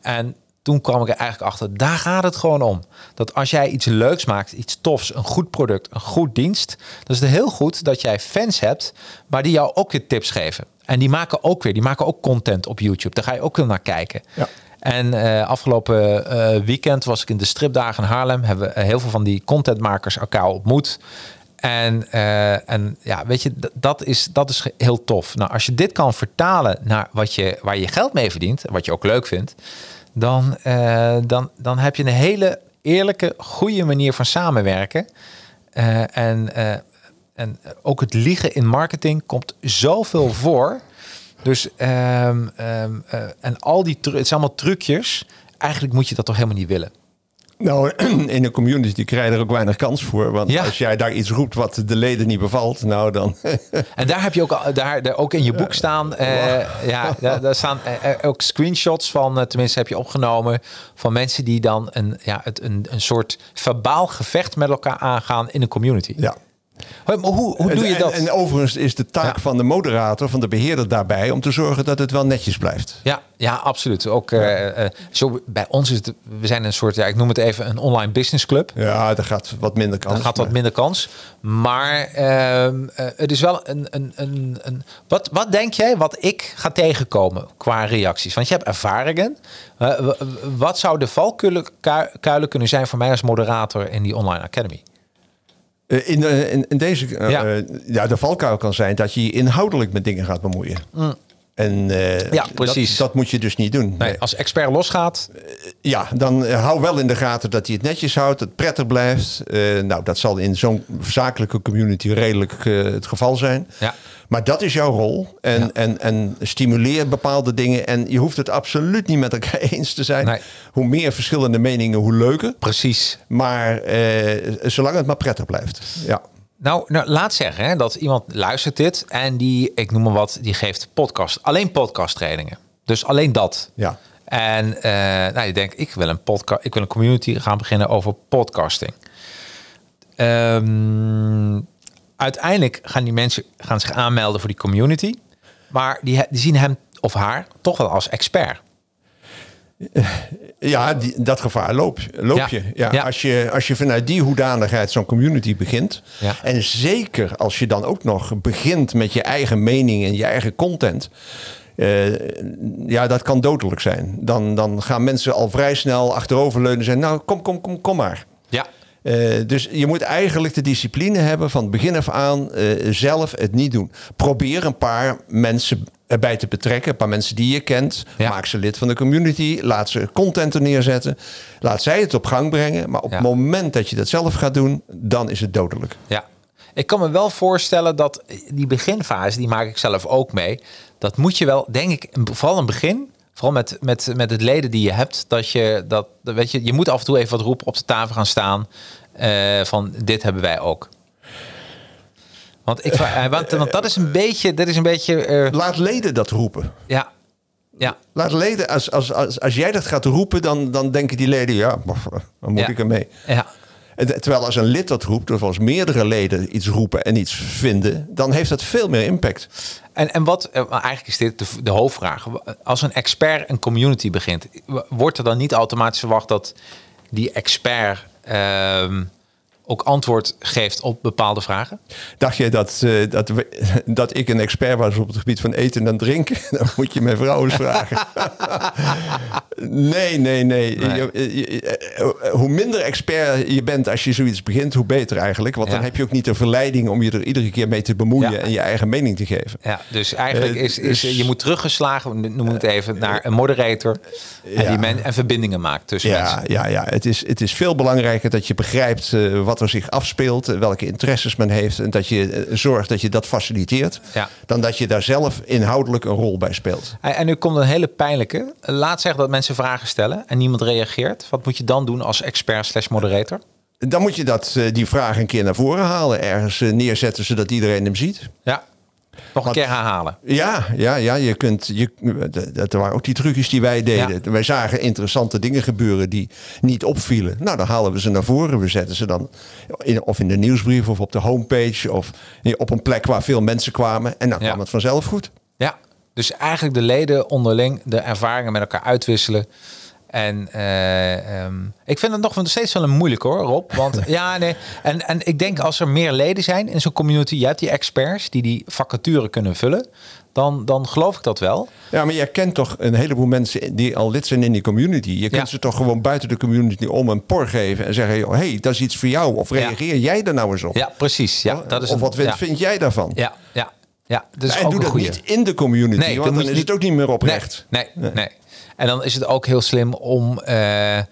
En toen kwam ik er eigenlijk achter, daar gaat het gewoon om. Dat als jij iets leuks maakt, iets tofs, een goed product, een goed dienst... dan is het heel goed dat jij fans hebt, maar die jou ook weer tips geven. En die maken ook weer, die maken ook content op YouTube. Daar ga je ook wel naar kijken. Ja. En uh, afgelopen uh, weekend was ik in de stripdagen in Haarlem. Hebben we heel veel van die contentmakers elkaar ontmoet. En, uh, en ja, weet je, d- dat, is, dat is heel tof. Nou, als je dit kan vertalen naar wat je, waar je geld mee verdient, wat je ook leuk vindt, dan, uh, dan, dan heb je een hele eerlijke, goede manier van samenwerken. Uh, en... Uh, En ook het liegen in marketing komt zoveel voor. Dus um, um, uh, en al die tru- het zijn allemaal trucjes. Eigenlijk moet je dat toch helemaal niet willen. Nou, in de community krijg je er ook weinig kans voor. Want ja. als jij daar iets roept wat de leden niet bevalt, nou dan... En daar heb je ook, al, daar, daar ook in je boek staan... Uh, wow. ja, daar, daar staan uh, ook screenshots van, uh, tenminste heb je opgenomen... van mensen die dan een, ja, het, een, een soort verbaal gevecht met elkaar aangaan in de community. Ja. Maar hoe, hoe doe je dat? En, en overigens is de taak ja. van de moderator, van de beheerder daarbij... om te zorgen dat het wel netjes blijft. Ja, ja absoluut. Ook ja. Uh, zo bij ons is het... We zijn een soort, ja, ik noem het even een online business club. Ja, daar gaat wat minder kans. Daar gaat wat minder kans. Maar uh, uh, het is wel een... een, een, een wat, wat denk jij wat ik ga tegenkomen qua reacties? Want je hebt ervaringen. Uh, wat zou de valkuilen kunnen zijn voor mij als moderator in die online academy? In, de, in, in deze, ja. Uh, ja, de valkuil kan zijn dat je je inhoudelijk met dingen gaat bemoeien. Mm. En uh, ja, precies. Dat, dat moet je dus niet doen. Nee, nee. Als expert losgaat... Uh, ja, dan uh, hou wel in de gaten dat hij het netjes houdt, dat het prettig blijft. Uh, nou, dat zal in zo'n zakelijke community redelijk uh, het geval zijn. Ja. Maar dat is jouw rol. En, ja. en, en stimuleer bepaalde dingen. En je hoeft het absoluut niet met elkaar eens te zijn. Nee. Hoe meer verschillende meningen, hoe leuker. Precies. Maar uh, zolang het maar prettig blijft. Ja. Nou, nou, laat zeggen hè, dat iemand luistert dit en die, ik noem maar wat, die geeft podcast. Alleen podcast trainingen. Dus alleen dat. Ja. En uh, nou, je denkt, ik wil een podcast, ik wil een community gaan beginnen over podcasting. Um, uiteindelijk gaan die mensen gaan zich aanmelden voor die community. Maar die, die zien hem of haar toch wel als expert. Ja, die, dat gevaar loop, loop ja. je. Ja, ja. Als je. Als je vanuit die hoedanigheid zo'n community begint... Ja. en zeker als je dan ook nog begint met je eigen mening en je eigen content... Uh, ja, dat kan dodelijk zijn. Dan, dan gaan mensen al vrij snel achteroverleunen en zeggen... nou, kom, kom, kom, kom maar. Ja. Uh, dus je moet eigenlijk de discipline hebben van begin af aan uh, zelf het niet doen. Probeer een paar mensen... erbij te betrekken, een paar mensen die je kent. Ja. Maak ze lid van de community. Laat ze content er neerzetten. Laat zij het op gang brengen. Maar op ja. het moment dat je dat zelf gaat doen, dan is het dodelijk. Ja, ik kan me wel voorstellen dat die beginfase, die maak ik zelf ook mee. Dat moet je wel, denk ik, vooral een begin... Vooral met, met, met het leden die je hebt. Dat je, dat, weet je, je moet af en toe even wat roepen op de tafel gaan staan. Uh, van dit hebben wij ook. Want, ik, want, want dat is een beetje... Dat is een beetje uh... Laat leden dat roepen. Ja. ja. Laat leden... Als, als, als, als jij dat gaat roepen, dan, dan denken die leden... Ja, dan moet ja. ik ermee. Ja. En, terwijl als een lid dat roept... of als meerdere leden iets roepen en iets vinden... dan heeft dat veel meer impact. En, en wat... Eigenlijk is dit de, de hoofdvraag. Als een expert een community begint... wordt er dan niet automatisch verwacht dat die expert... Uh, ook antwoord geeft op bepaalde vragen? Dacht je dat, uh, dat, we, dat ik een expert was op het gebied van eten en drinken? Dan moet je mijn vrouw eens vragen. nee, nee, nee. nee. Je, je, je, hoe minder expert je bent als je zoiets begint, hoe beter eigenlijk. Want ja. dan heb je ook niet de verleiding om je er iedere keer mee te bemoeien... Ja. en je eigen mening te geven. Ja, dus eigenlijk uh, is, is dus, je moet teruggeslagen, noem het even, naar een moderator... Ja. En, die men, en verbindingen maakt tussen ja, mensen. Ja, ja. Het, is, het is veel belangrijker dat je begrijpt... Uh, wat er zich afspeelt, welke interesses men heeft... en dat je zorgt dat je dat faciliteert... Ja. dan dat je daar zelf inhoudelijk een rol bij speelt. En nu komt een hele pijnlijke. Laat zeggen dat mensen vragen stellen en niemand reageert. Wat moet je dan doen als expert slash moderator? Dan moet je dat, die vraag een keer naar voren halen. Ergens neerzetten zodat iedereen hem ziet. Ja. Nog een keer herhalen. Ja, ja, ja je kunt, je, dat waren ook die trucjes die wij deden. Ja. Wij zagen interessante dingen gebeuren die niet opvielen. Nou, dan halen we ze naar voren. We zetten ze dan in, of in de nieuwsbrief of op de homepage... of op een plek waar veel mensen kwamen. En dan ja. kwam het vanzelf goed. Ja, dus eigenlijk de leden onderling de ervaringen met elkaar uitwisselen... En uh, um, ik vind het nog steeds wel een moeilijk hoor, Rob. Want ja, nee. En, en ik denk als er meer leden zijn in zo'n community, je hebt die experts die die vacature kunnen vullen, dan, dan geloof ik dat wel. Ja, maar jij kent toch een heleboel mensen die al lid zijn in die community. Je kunt ja. ze toch gewoon buiten de community om een por geven en zeggen, hé, hey, dat is iets voor jou. Of reageer ja. jij daar nou eens op? Ja, precies. Ja, dat is of een, wat ja. vind jij daarvan? Ja, ja. ja dat is en ook doe een dat goeie. Niet in de community, nee, want dan is niet... het ook niet meer oprecht. Nee, nee, nee. nee. En dan is het ook heel slim om, uh, uh,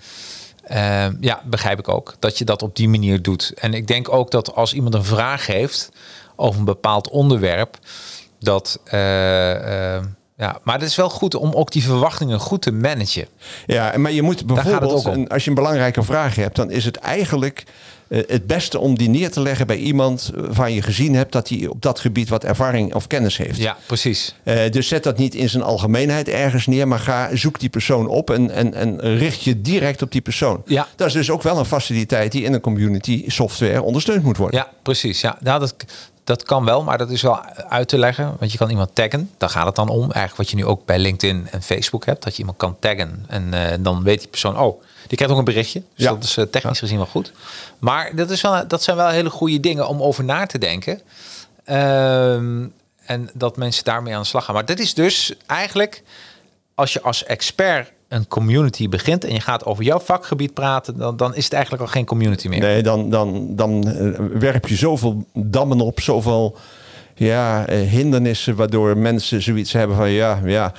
ja, begrijp ik ook, dat je dat op die manier doet. En ik denk ook dat als iemand een vraag heeft over een bepaald onderwerp, dat, uh, uh, ja, maar het is wel goed om ook die verwachtingen goed te managen. Ja, maar je moet bijvoorbeeld, als je een belangrijke vraag hebt, dan is het eigenlijk Uh, het beste om die neer te leggen bij iemand waar je gezien hebt dat hij op dat gebied wat ervaring of kennis heeft. Ja, precies. Uh, dus zet dat niet in zijn algemeenheid ergens neer, maar ga, zoek die persoon op en, en, en richt je direct op die persoon. Ja. Dat is dus ook wel een faciliteit die in een community software ondersteund moet worden. Ja, precies. Ja, nou, dat, dat kan wel, maar dat is wel uit te leggen. Want je kan iemand taggen, daar gaat het dan om. Eigenlijk wat je nu ook bij LinkedIn en Facebook hebt, dat je iemand kan taggen en uh, dan weet die persoon, oh, die krijgt ook een berichtje. Dus ja, dat is technisch gezien wel goed. Maar dat, is wel, dat zijn wel hele goede dingen om over na te denken. Um, en dat mensen daarmee aan de slag gaan. Maar dit is dus eigenlijk, als je als expert een community begint en je gaat over jouw vakgebied praten, dan, dan is het eigenlijk al geen community meer. Nee, dan, dan, dan werp je zoveel dammen op, zoveel ja, hindernissen, waardoor mensen zoiets hebben van ja, ja.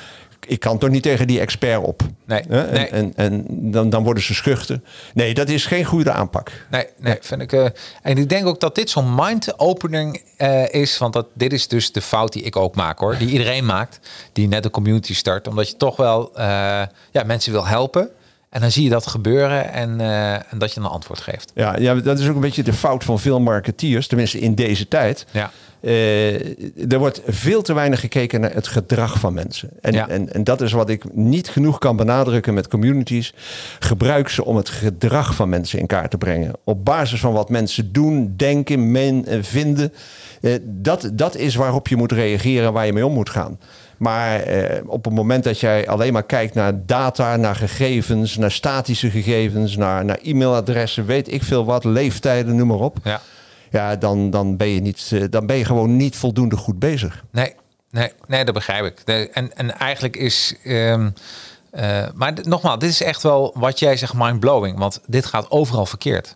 ik kan toch niet tegen die expert op. Nee, nee. En, en, en dan, dan worden ze schuchter. Nee, dat is geen goede aanpak. Nee, nee, vind ik. Uh, en ik denk ook dat dit zo'n mind-opening uh, is. Want dat, dit is dus de fout die ik ook maak, hoor. Die iedereen maakt. Die net een community start. Omdat je toch wel uh, ja, mensen wil helpen. En dan zie je dat gebeuren en, uh, en dat je een antwoord geeft. Ja, ja, dat is ook een beetje de fout van veel marketeers. Tenminste in deze tijd. Ja. Uh, er wordt veel te weinig gekeken naar het gedrag van mensen. En, ja. en, en dat is wat ik niet genoeg kan benadrukken met communities. Gebruik ze om het gedrag van mensen in kaart te brengen. Op basis van wat mensen doen, denken, menen, vinden. Uh, dat, dat is waarop je moet reageren, waar je mee om moet gaan. Maar eh, op het moment dat jij alleen maar kijkt naar data, naar gegevens, naar statische gegevens, naar, naar e-mailadressen, weet ik veel wat, leeftijden, noem maar op. Ja, ja dan, dan, ben je niet, dan ben je gewoon niet voldoende goed bezig. Nee, nee, nee, dat begrijp ik. Nee, en, en eigenlijk is... Um, uh, maar d- nogmaals, dit is echt wel wat jij zegt mindblowing. Want dit gaat overal verkeerd.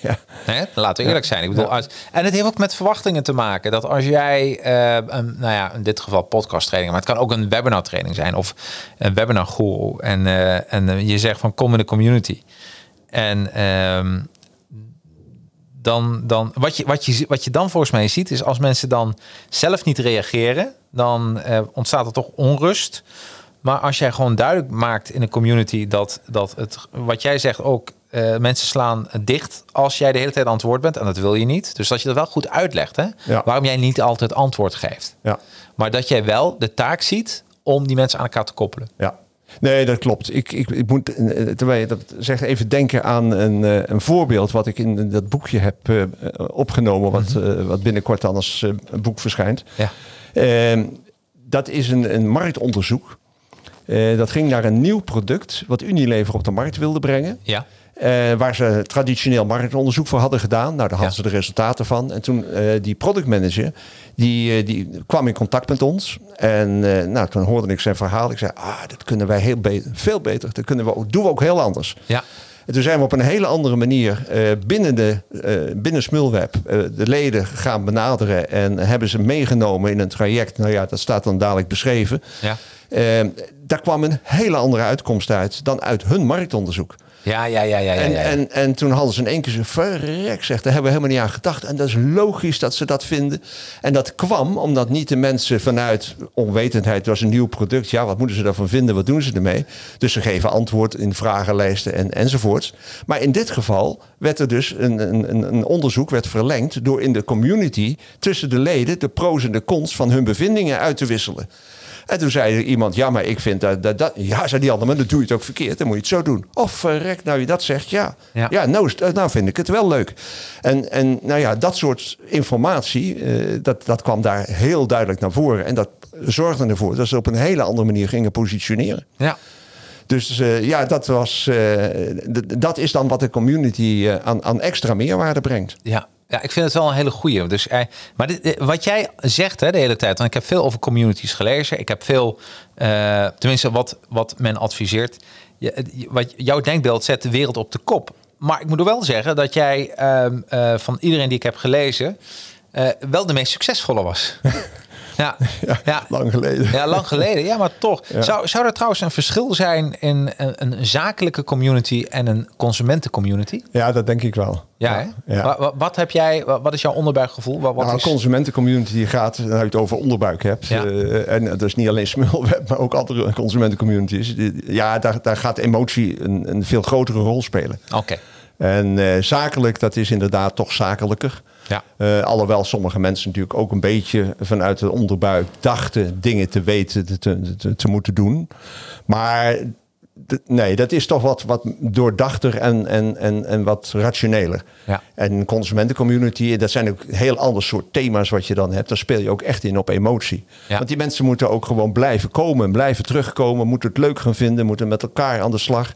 Ja. Nee, laten we eerlijk zijn. Ik bedoel, ja. En het heeft ook met verwachtingen te maken. Dat als jij, uh, een, nou ja, in dit geval podcast training, maar het kan ook een webinar training zijn of een webinar guru. En, uh, en je zegt van kom in de community. En um, dan, dan wat, je, wat, je, wat je dan volgens mij ziet is als mensen dan zelf niet reageren, dan uh, ontstaat er toch onrust. Maar als jij gewoon duidelijk maakt in de community dat, dat het wat jij zegt ook Uh, mensen slaan dicht als jij de hele tijd antwoord bent. En dat wil je niet. Dus dat je dat wel goed uitlegt. Hè? Ja. Waarom jij niet altijd antwoord geeft. Ja. Maar dat jij wel de taak ziet om die mensen aan elkaar te koppelen. Ja. Nee, dat klopt. Ik, ik, ik moet, terwijl je dat zegt, even denken aan een, een voorbeeld wat ik in dat boekje heb uh, opgenomen. Wat, mm-hmm. uh, wat binnenkort dan als uh, boek verschijnt. Ja. Uh, dat is een, een marktonderzoek. Uh, dat ging naar een nieuw product wat Unilever op de markt wilde brengen. Ja. Uh, waar ze traditioneel marktonderzoek voor hadden gedaan. Nou, daar hadden ja. ze de resultaten van. En toen uh, die productmanager, die, uh, die kwam in contact met ons. En uh, nou, toen hoorde ik zijn verhaal. Ik zei, ah, dat kunnen wij heel be- veel beter. Dat kunnen we ook, doen we ook heel anders. Ja. En toen zijn we op een hele andere manier uh, binnen, de, uh, binnen Smulweb uh, de leden gaan benaderen. En hebben ze meegenomen in een traject. Nou ja, dat staat dan dadelijk beschreven. Ja. Uh, daar kwam een hele andere uitkomst uit dan uit hun marktonderzoek. Ja, ja, ja, ja. ja, en, ja, ja. En, en toen hadden ze in één keer zo verrek, zegt, daar hebben we helemaal niet aan gedacht. En dat is logisch dat ze dat vinden. En dat kwam omdat niet de mensen vanuit onwetendheid, het was een nieuw product. Ja, wat moeten ze daarvan vinden? Wat doen ze ermee? Dus ze geven antwoord in vragenlijsten en, enzovoorts. Maar in dit geval werd er dus een, een, een onderzoek werd verlengd door in de community tussen de leden de pro's en de cons van hun bevindingen uit te wisselen. En toen zei er iemand, ja, maar ik vind dat... dat, dat. Ja, zei die ander, maar dan doe je het ook verkeerd. Dan moet je het zo doen. Of verrek, nou je dat zegt, ja. Ja, ja nou, nou vind ik het wel leuk. En, en nou ja, dat soort informatie, uh, dat, dat kwam daar heel duidelijk naar voren. En dat zorgde ervoor dat ze op een hele andere manier gingen positioneren. Ja. Dus uh, ja, dat, was, uh, d- dat is dan wat de community uh, aan, aan extra meerwaarde brengt. Ja. Ja, ik vind het wel een hele goeie. Dus, maar dit, wat jij zegt hè, de hele tijd, want ik heb veel over communities gelezen. Ik heb veel, uh, tenminste wat, wat men adviseert. Je, wat, jouw denkbeeld zet de wereld op de kop. Maar ik moet wel zeggen dat jij uh, uh, van iedereen die ik heb gelezen, uh, wel de meest succesvolle was. Ja, ja, ja, lang geleden. Ja, lang geleden. Ja, maar toch. Ja. Zou, zou er trouwens een verschil zijn in een, een zakelijke community en een consumentencommunity? Ja, dat denk ik wel. Ja, ja, ja. Wat, wat heb jij? Wat is jouw onderbuikgevoel? Wat nou, is... Een consumentencommunity gaat, nou je het over onderbuik hebt. Ja. Uh, en dat is niet alleen Smulweb, maar ook andere consumentencommunities. Ja, daar, daar gaat emotie een, een veel grotere rol spelen. Oké. Okay. En uh, zakelijk, dat is inderdaad toch zakelijker. Ja. Uh, alhoewel sommige mensen natuurlijk ook een beetje vanuit de onderbuik dachten dingen te weten, te, te, te moeten doen. Maar d- nee, dat is toch wat, wat doordachter en, en, en, en wat rationeler. Ja. En consumentencommunity, dat zijn ook heel ander soort thema's wat je dan hebt. Daar speel je ook echt in op emotie. Ja. Want die mensen moeten ook gewoon blijven komen, blijven terugkomen, moeten het leuk gaan vinden, moeten met elkaar aan de slag.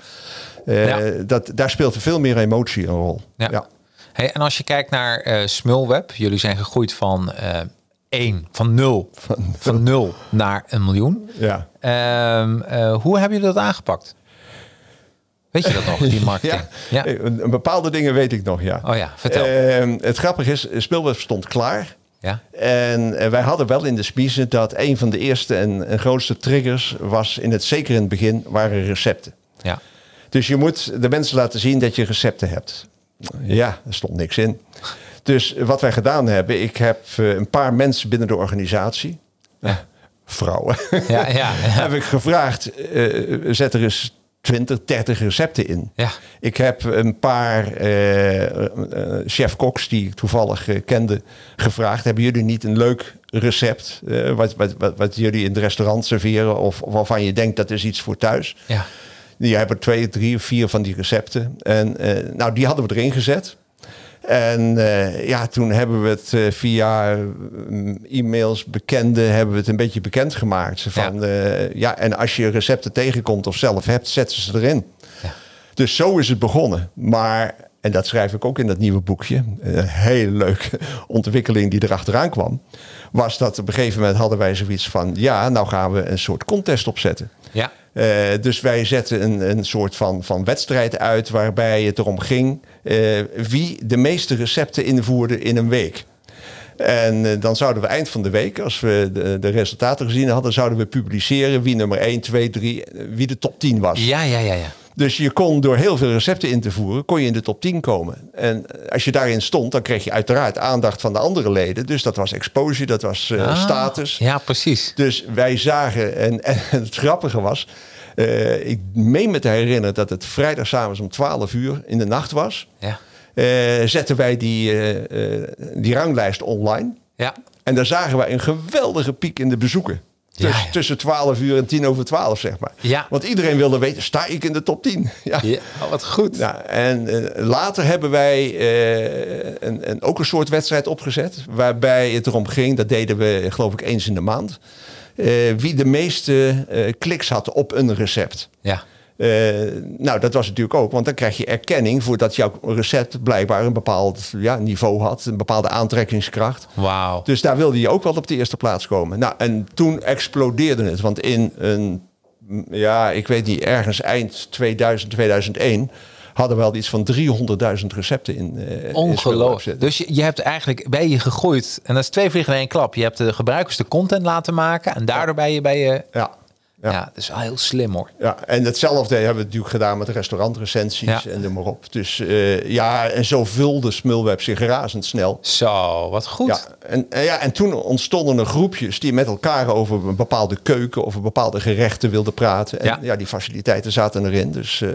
Uh, ja. dat, daar speelt er veel meer emotie een rol. Ja. Ja. Hey, en als je kijkt naar uh, Smulweb, jullie zijn gegroeid van uh, één, van nul, van, van nul naar een miljoen. Ja. Um, uh, hoe hebben jullie dat aangepakt? Weet je dat nog, die marketing? Ja, ja. Bepaalde dingen weet ik nog, ja. Oh ja, vertel. Uh, het grappige is, Smulweb stond klaar. Ja. En wij hadden wel in de spiezen dat een van de eerste en, en grootste triggers was, in het, zeker in het begin, waren recepten. Ja. Dus je moet de mensen laten zien dat je recepten hebt. Ja, er stond niks in. Dus wat wij gedaan hebben, ik heb een paar mensen binnen de organisatie, ja. vrouwen, ja, ja, ja. heb ik gevraagd, uh, zet er eens twintig, dertig recepten in. Ja. Ik heb een paar uh, uh, chef-koks die ik toevallig uh, kende gevraagd, hebben jullie niet een leuk recept uh, wat, wat, wat, wat jullie in het restaurant serveren of, of waarvan je denkt dat is iets voor thuis? Ja. Die hebben twee, drie of vier van die recepten. En uh, nou, die hadden we erin gezet. En uh, ja, toen hebben we het uh, via um, e-mails, bekenden, hebben we het een beetje bekendgemaakt. Van, ja. Uh, ja, en als je recepten tegenkomt of zelf hebt, zetten ze erin. Ja. Dus zo is het begonnen. Maar, en dat schrijf ik ook in dat nieuwe boekje. Een hele leuke ontwikkeling die erachteraan kwam. Was dat op een gegeven moment hadden wij zoiets van, ja, nou gaan we een soort contest opzetten. Ja. Uh, dus wij zetten een, een soort van, van wedstrijd uit waarbij het erom ging uh, wie de meeste recepten invoerde in een week. En uh, dan zouden we eind van de week, als we de, de resultaten gezien hadden, zouden we publiceren wie nummer één, twee, drie, wie de top tien was. Ja, ja, ja, ja. Dus je kon door heel veel recepten in te voeren, kon je in de top tien komen. En als je daarin stond, dan kreeg je uiteraard aandacht van de andere leden. Dus dat was exposure, dat was uh, ah, status. Ja, precies. Dus wij zagen, en, en het grappige was, uh, ik meen me te herinneren dat het vrijdagavond om twaalf uur in de nacht was. Ja. Uh, zetten wij die, uh, uh, die ranglijst online. Ja. En daar zagen wij een geweldige piek in de bezoeken. Tuss- ja, ja. Tussen twaalf uur en tien over twaalf, zeg maar. Ja. Want iedereen wilde weten, sta ik in de top tien? Ja, ja, wat goed. Nou, en uh, later hebben wij uh, een, een, ook een soort wedstrijd opgezet. Waarbij het erom ging, dat deden we geloof ik eens in de maand. Uh, wie de meeste uh, kliks had op een recept. Ja. Uh, nou, dat was natuurlijk ook. Want dan krijg je erkenning voordat jouw recept blijkbaar een bepaald ja, niveau had. Een bepaalde aantrekkingskracht. Wauw. Dus daar wilde je ook wel op de eerste plaats komen. Nou, en toen explodeerde het. Want in een, ja, ik weet niet, ergens eind tweeduizend, tweeduizend één... hadden we al iets van driehonderdduizend recepten in. Uh, Ongelooflijk. In dus je, je hebt eigenlijk, ben je gegooid. En dat is twee vliegen in één klap. Je hebt de gebruikers de content laten maken. En daardoor ben je bij je... Ja. Ja. Ja, dat is wel heel slim hoor. Ja, en hetzelfde hebben we natuurlijk gedaan met restaurantrecensies ja. en noem maar op. Dus uh, ja, en zo vulde Smulweb zich razendsnel. Zo, wat goed. Ja, en, en, ja, en toen ontstonden er groepjes die met elkaar over een bepaalde keuken of een bepaalde gerechten wilden praten. En ja, ja die faciliteiten zaten erin. Dus, uh,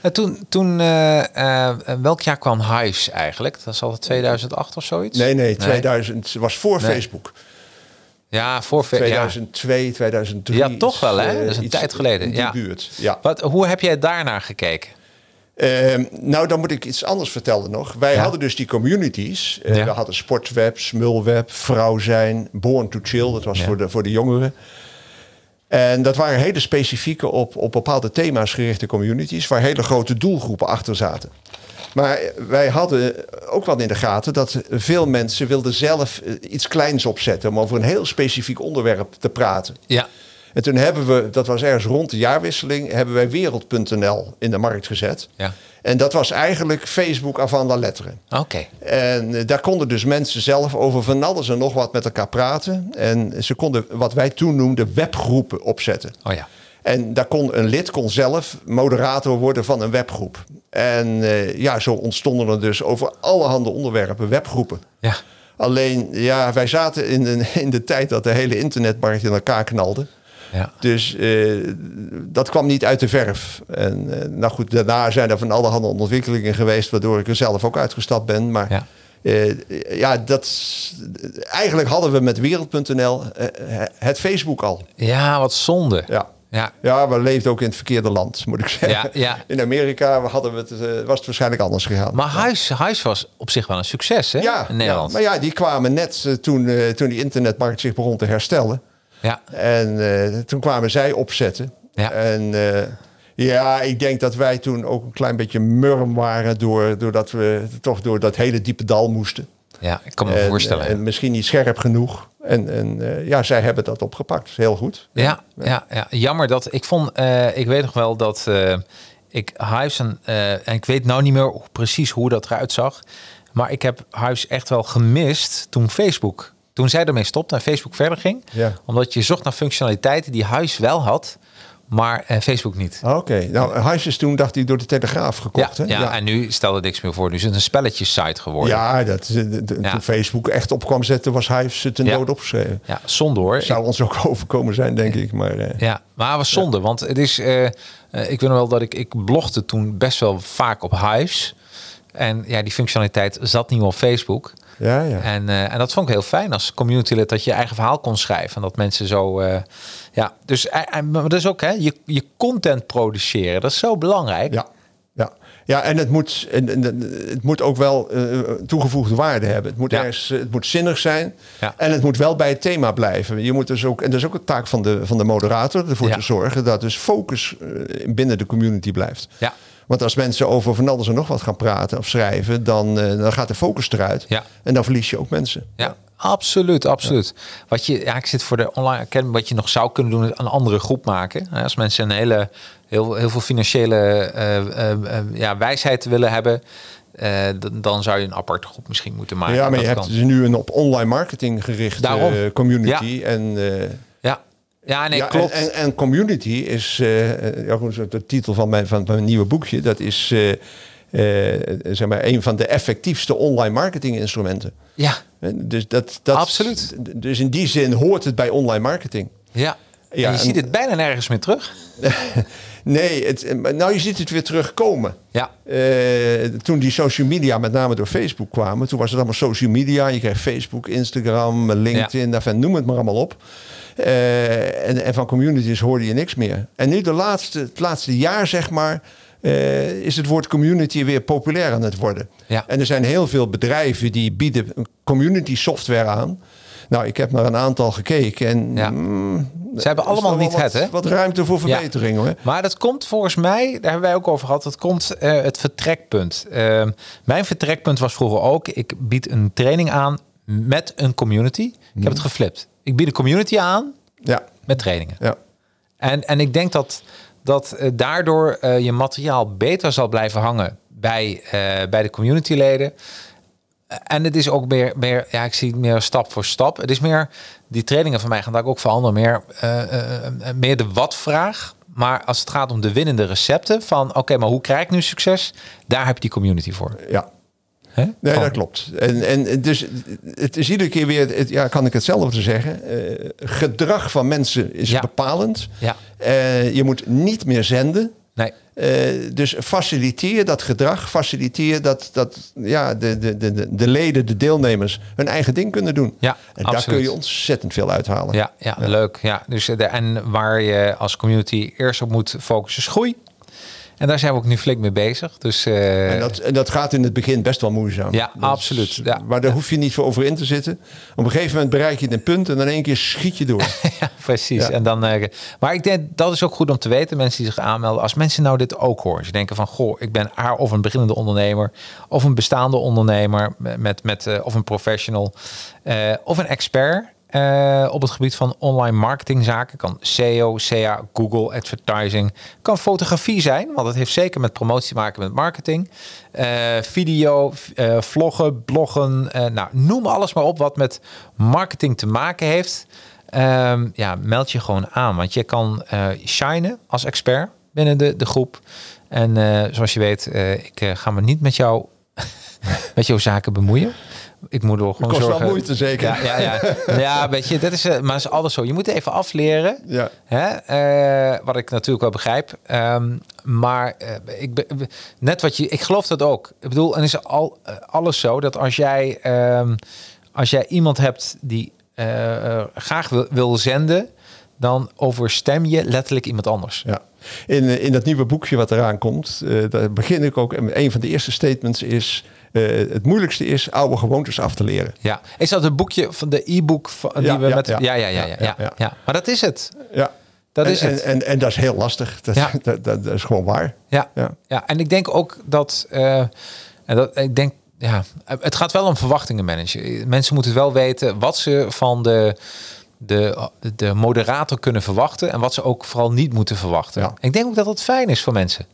en toen, toen uh, uh, welk jaar kwam Hyves eigenlijk? Dat is al tweeduizend acht of zoiets? Nee, nee, tweeduizend nee. was voor nee. Facebook. Ja, voor tweeduizend twee, ja. tweeduizend drie. Ja, toch wel, hè? Dat is een tijd geleden. Ja. Buurt. Ja. Wat, hoe heb jij daarnaar gekeken? Uh, nou, dan moet ik iets anders vertellen nog. Wij ja. hadden dus die communities. Uh, ja. We hadden Sportweb, Smulweb, Vrouw Zijn, Born to Chill. Dat was ja. voor, de, voor de jongeren. En dat waren hele specifieke op, op bepaalde thema's gerichte communities... waar hele grote doelgroepen achter zaten. Maar wij hadden ook wel in de gaten dat veel mensen wilden zelf iets kleins opzetten... om over een heel specifiek onderwerp te praten. Ja. En toen hebben we, dat was ergens rond de jaarwisseling... hebben wij Wereld punt n l in de markt gezet. Ja. En dat was eigenlijk Facebook avant la lettre. Oké. Okay. En daar konden dus mensen zelf over van alles en nog wat met elkaar praten. En ze konden wat wij toen noemden webgroepen opzetten. Oh ja. En daar kon een lid kon zelf moderator worden van een webgroep. En uh, ja, zo ontstonden er dus over allerhande onderwerpen webgroepen. Ja. Alleen, ja, wij zaten in de, in de tijd dat de hele internetmarkt in elkaar knalde. Ja. Dus uh, dat kwam niet uit de verf. En uh, nou goed, daarna zijn er van allerhande ontwikkelingen geweest, waardoor ik er zelf ook uitgestapt ben. Maar ja, uh, ja dat, eigenlijk hadden we met Wereld punt n l uh, het Facebook al. Ja, wat zonde. Ja. Ja. Ja, we leefden ook in het verkeerde land, moet ik zeggen. Ja, ja. In Amerika hadden we het, uh, was het waarschijnlijk anders gegaan. Maar Hyves, Hyves was op zich wel een succes, hè? Ja, in Nederland. Ja, maar ja, die kwamen net uh, toen, uh, toen die internetmarkt zich begon te herstellen. Ja. En uh, toen kwamen zij opzetten. Ja. En uh, ja, ik denk dat wij toen ook een klein beetje murm waren, door, doordat we toch door dat hele diepe dal moesten. Ja, ik kan me en, voorstellen. En misschien niet scherp genoeg. En, en uh, ja, zij hebben dat opgepakt. Heel goed. Ja, ja. ja, ja. Jammer dat ik vond... Uh, ik weet nog wel dat uh, ik Hyves... En, uh, en ik weet nou niet meer precies hoe dat eruit zag. Maar ik heb Hyves echt wel gemist toen Facebook... Toen zij ermee stopte en Facebook verder ging. Ja. Omdat je zocht naar functionaliteiten die Hyves wel had... Maar eh, Facebook niet. Oké, okay. Nou, Hyves is toen, dacht ik, door de Telegraaf gekocht. Ja, hè? Ja, ja. En nu stelde niks meer voor. Nu is het een spelletjessite geworden. Ja, dat, de, de, ja. Toen Facebook echt op kwam zetten, was Hyves ten ja. dood opgeschreven. Ja, zonde hoor. Zou ik... ons ook overkomen zijn, denk ik. Maar, eh. Ja, maar het was zonde. Ja. Want het is, uh, uh, ik weet nog wel dat ik, ik blogde toen best wel vaak op Hyves. En ja, die functionaliteit zat niet meer op Facebook. Ja, ja. En, uh, en dat vond ik heel fijn als community lid, dat je je eigen verhaal kon schrijven. En dat mensen zo... Uh, ja, dus uh, uh, maar dat is ook, hè, je, je content produceren. Dat is zo belangrijk. Ja, ja. Ja, en het moet, en, en, het moet ook wel uh, toegevoegde waarde hebben. Het moet, ja. ergens, het moet zinnig zijn. Ja. En het moet wel bij het thema blijven. Je moet dus ook, en dat is ook een taak van de, van de moderator, ervoor ja. te zorgen dat dus focus uh, binnen de community blijft. Ja. Want als mensen over van alles en nog wat gaan praten of schrijven... dan, uh, dan gaat de focus eruit. Ja. En dan verlies je ook mensen. Ja, ja. absoluut, absoluut. Ja. Wat je, ja, ik zit voor de online academy... wat je nog zou kunnen doen, een andere groep maken. Als mensen een hele, heel, heel veel financiële uh, uh, uh, ja, wijsheid willen hebben... Uh, d- dan zou je een aparte groep misschien moeten maken. Ja, maar je hebt kan. dus nu een op online marketing gerichte uh, community. Ja. En... Uh, Ja, nee, ja, klopt. En, en community is, uh, ja, de titel van mijn, van mijn nieuwe boekje, dat is uh, uh, zeg maar een van de effectiefste online marketing instrumenten. Ja, dus dat, dat absoluut. Dus in die zin hoort het bij online marketing. Ja, ja en je en, ziet het bijna nergens meer terug. Nee, het, nou je ziet het weer terugkomen. Ja. Uh, toen die social media, met name door Facebook, kwamen, toen was het allemaal social media. Je kreeg Facebook, Instagram, LinkedIn, ja. noem het maar allemaal op. Uh, en, en van communities hoorde je niks meer. En nu de laatste, het laatste jaar, zeg maar, uh, is het woord community weer populair aan het worden. Ja. En er zijn heel veel bedrijven die bieden community software aan. Nou, ik heb naar een aantal gekeken. En, ja. mm, ze hebben allemaal niet wat, het, hè? Wat ruimte voor verbetering, ja. hoor. Maar dat komt volgens mij, daar hebben wij ook over gehad, dat komt uh, het vertrekpunt. Uh, mijn vertrekpunt was vroeger ook, ik bied een training aan met een community. Ik hmm. heb het geflipt. Ik bied een community aan ja. met trainingen. Ja. En, en ik denk dat, dat daardoor uh, je materiaal beter zal blijven hangen bij, uh, bij de communityleden. En het is ook meer, meer, ja, ik zie het meer stap voor stap. Het is meer, die trainingen van mij gaan daar ook veranderen. Meer, uh, uh, meer de wat-vraag. Maar als het gaat om de winnende recepten van, oké, okay, maar hoe krijg ik nu succes? Daar heb je die community voor. Ja. He? Nee, oh. dat klopt. En, en dus het is iedere keer weer, het, ja, kan ik hetzelfde zeggen. Uh, gedrag van mensen is ja. bepalend. Ja. Uh, je moet niet meer zenden. Nee. Uh, dus faciliteer dat gedrag. Faciliteer dat, dat ja, de, de, de, de leden, de deelnemers, hun eigen ding kunnen doen. Ja, en absoluut. Daar kun je ontzettend veel uithalen. Ja, ja, ja. leuk. Ja. Dus de, en waar je als community eerst op moet focussen is groei. En daar zijn we ook nu flink mee bezig. Dus, uh... en, dat, en dat gaat in het begin best wel moeizaam. Ja, dus, absoluut. Ja. Maar daar ja. hoef je niet voor over in te zitten. Op een gegeven moment bereik je een punt en dan in één keer schiet je door. ja, precies. Ja. En dan, uh... maar ik denk, dat is ook goed om te weten, mensen die zich aanmelden. Als mensen nou dit ook horen. Ze denken van, goh, ik ben a, of een beginnende ondernemer. Of een bestaande ondernemer. Met, met, uh, of een professional. Uh, of een expert. Uh, op het gebied van online marketingzaken. Kan S E O, S E A, Google, advertising. Kan fotografie zijn, want dat heeft zeker met promotie te maken, met marketing. Uh, video, uh, vloggen, bloggen. Uh, nou, noem alles maar op wat met marketing te maken heeft. Uh, ja, meld je gewoon aan, want je kan uh, shinen als expert binnen de, de groep. En uh, zoals je weet, uh, ik uh, ga me niet met jou met jouw zaken bemoeien. Ik moet er gewoon kost zorgen. Wel moeite, zeker. Ja, ja, ja. ja, weet je, dat is, maar is alles zo. Je moet even afleren. Ja. Hè? Uh, wat ik natuurlijk wel begrijp. Um, maar uh, ik, net wat je, ik geloof dat ook. Ik bedoel, en is al uh, alles zo dat als jij, um, als jij iemand hebt die uh, graag wil, wil zenden, dan overstem je letterlijk iemand anders. Ja. In, in dat nieuwe boekje wat eraan komt, uh, daar begin ik ook. En een van de eerste statements is: Uh, het moeilijkste is oude gewoontes af te leren. Ja, is dat een boekje van de e-book die ja, we ja, met? Ja, ja, ja, ja, ja, ja, ja, ja. ja. Maar dat is het. Ja, dat en, is en, het. En, en, en dat is heel lastig. Dat, ja. dat, dat, dat is gewoon waar. Ja. ja, ja. En ik denk ook dat, uh, dat ik denk, ja, het gaat wel om verwachtingen managen. Mensen moeten wel weten wat ze van de de de moderator kunnen verwachten en wat ze ook vooral niet moeten verwachten. Ja. Ik denk ook dat dat fijn is voor mensen.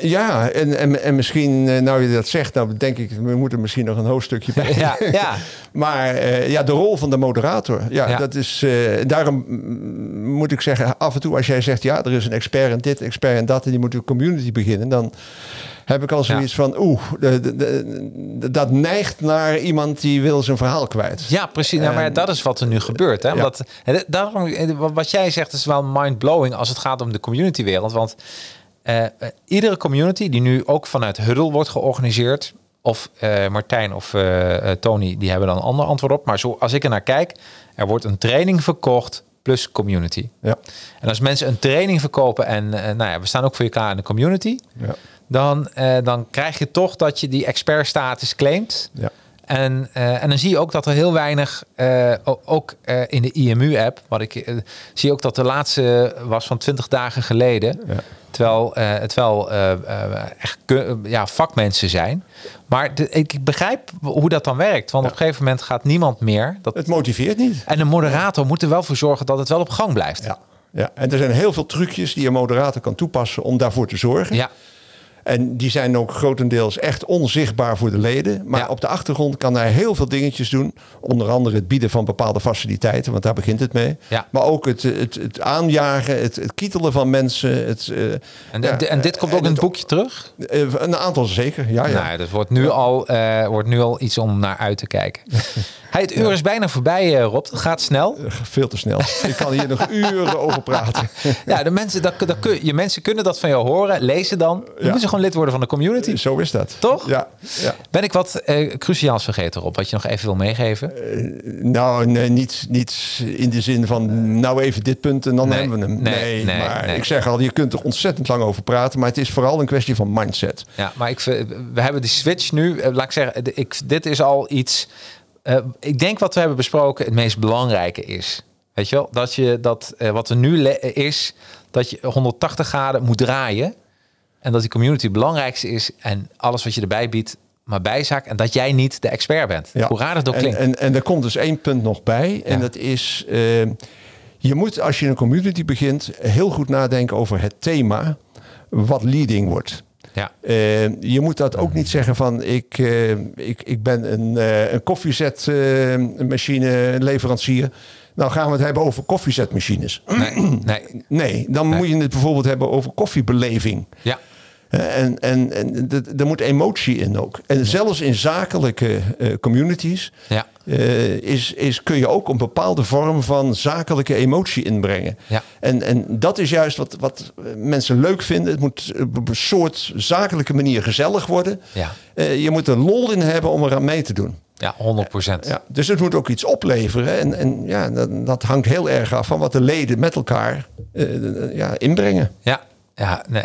Ja, en, en, en misschien, nou je dat zegt, nou denk ik, we moeten misschien nog een hoofdstukje bij. Ja, ja. Maar uh, ja, de rol van de moderator. Ja, ja. dat is, uh, daarom moet ik zeggen, af en toe als jij zegt, ja, er is een expert en dit, expert en dat, en die moet een community beginnen, dan heb ik al zoiets ja. van, oeh, dat neigt naar iemand die wil zijn verhaal kwijt. Ja, precies. Nou, maar en, dat is wat er nu gebeurt. Hè? Ja. Omdat, daarom, wat jij zegt is wel mind-blowing als het gaat om de communitywereld, want Uh, iedere community die nu ook vanuit Huddle wordt georganiseerd, of uh, Martijn of uh, uh, Tony, die hebben dan een ander antwoord op. Maar zo, als ik er naar kijk, er wordt een training verkocht plus community. Ja. En als mensen een training verkopen en uh, nou ja, we staan ook voor je klaar in de community, ja. dan, uh, dan krijg je toch dat je die expertstatus claimt. Ja. En, uh, en dan zie je ook dat er heel weinig, uh, ook uh, in de I M U-app, wat ik uh, zie ook dat de laatste was van twintig dagen geleden. Ja. Terwijl uh, het wel uh, uh, echt uh, ja, vakmensen zijn. Maar de, ik begrijp hoe dat dan werkt. Want ja. op een gegeven moment gaat niemand meer. Dat... Het motiveert niet. En een moderator ja. moet er wel voor zorgen dat het wel op gang blijft. Ja. Ja. En er zijn heel veel trucjes die een moderator kan toepassen om daarvoor te zorgen. Ja. En die zijn ook grotendeels echt onzichtbaar voor de leden. Maar ja. op de achtergrond kan hij heel veel dingetjes doen. Onder andere het bieden van bepaalde faciliteiten. Want daar begint het mee. Ja. Maar ook het, het, het aanjagen, het, het kietelen van mensen. Het, uh, en, de, ja, de, en dit komt en ook in het boekje terug? Een aantal zeker, ja. ja. Nou, dat wordt nu, ja. al, uh, wordt nu al iets om naar uit te kijken. Hey, het uur ja. is bijna voorbij, Rob. Het gaat snel. Uh, veel te snel. Ik kan hier nog uren over praten. Ja, de mensen, dat, dat kun, je mensen kunnen dat van jou horen. Lezen dan. Dan ja. gewoon lid worden van de community. Zo is dat. Toch? Ja. ja. Ben ik wat uh, cruciaals vergeten, Rob, wat je nog even wil meegeven? Uh, nou, nee, niet, niet in de zin van uh, nou even dit punt en dan nee, hebben we hem. Nee, nee, nee maar nee. ik zeg al, je kunt er ontzettend lang over praten, maar het is vooral een kwestie van mindset. Ja, maar ik, we hebben die switch nu. Uh, laat ik zeggen, ik, dit is al iets. Uh, ik denk wat we hebben besproken het meest belangrijke is. Weet je wel? Dat je dat uh, wat er nu le- is, dat je honderdtachtig graden moet draaien. En dat die community het belangrijkste is en alles wat je erbij biedt, maar bijzaak. En dat jij niet de expert bent. Ja. Hoe raar dat ook klinkt. En, en, en er komt dus één punt nog bij. Ja. En dat is, uh, je moet als je een community begint heel goed nadenken over het thema wat leading wordt. Ja. Uh, je moet dat ook niet zeggen van ik, uh, ik, ik ben een, uh, een koffiezetmachine uh, leverancier. Nou gaan we het hebben over koffiezetmachines. Nee, nee. nee dan nee. moet je het bijvoorbeeld hebben over koffiebeleving. Ja. En, en, en er moet emotie in ook. En ja. zelfs in zakelijke uh, communities ja. uh, is, is, kun je ook een bepaalde vorm van zakelijke emotie inbrengen. Ja. En, en dat is juist wat, wat mensen leuk vinden. Het moet op een soort zakelijke manier gezellig worden. Ja. Uh, je moet er lol in hebben om eraan mee te doen. Ja, honderd procent. Ja, dus het moet ook iets opleveren. En, en ja, dat, dat hangt heel erg af van wat de leden met elkaar uh, ja, inbrengen. Ja. Ja, nee,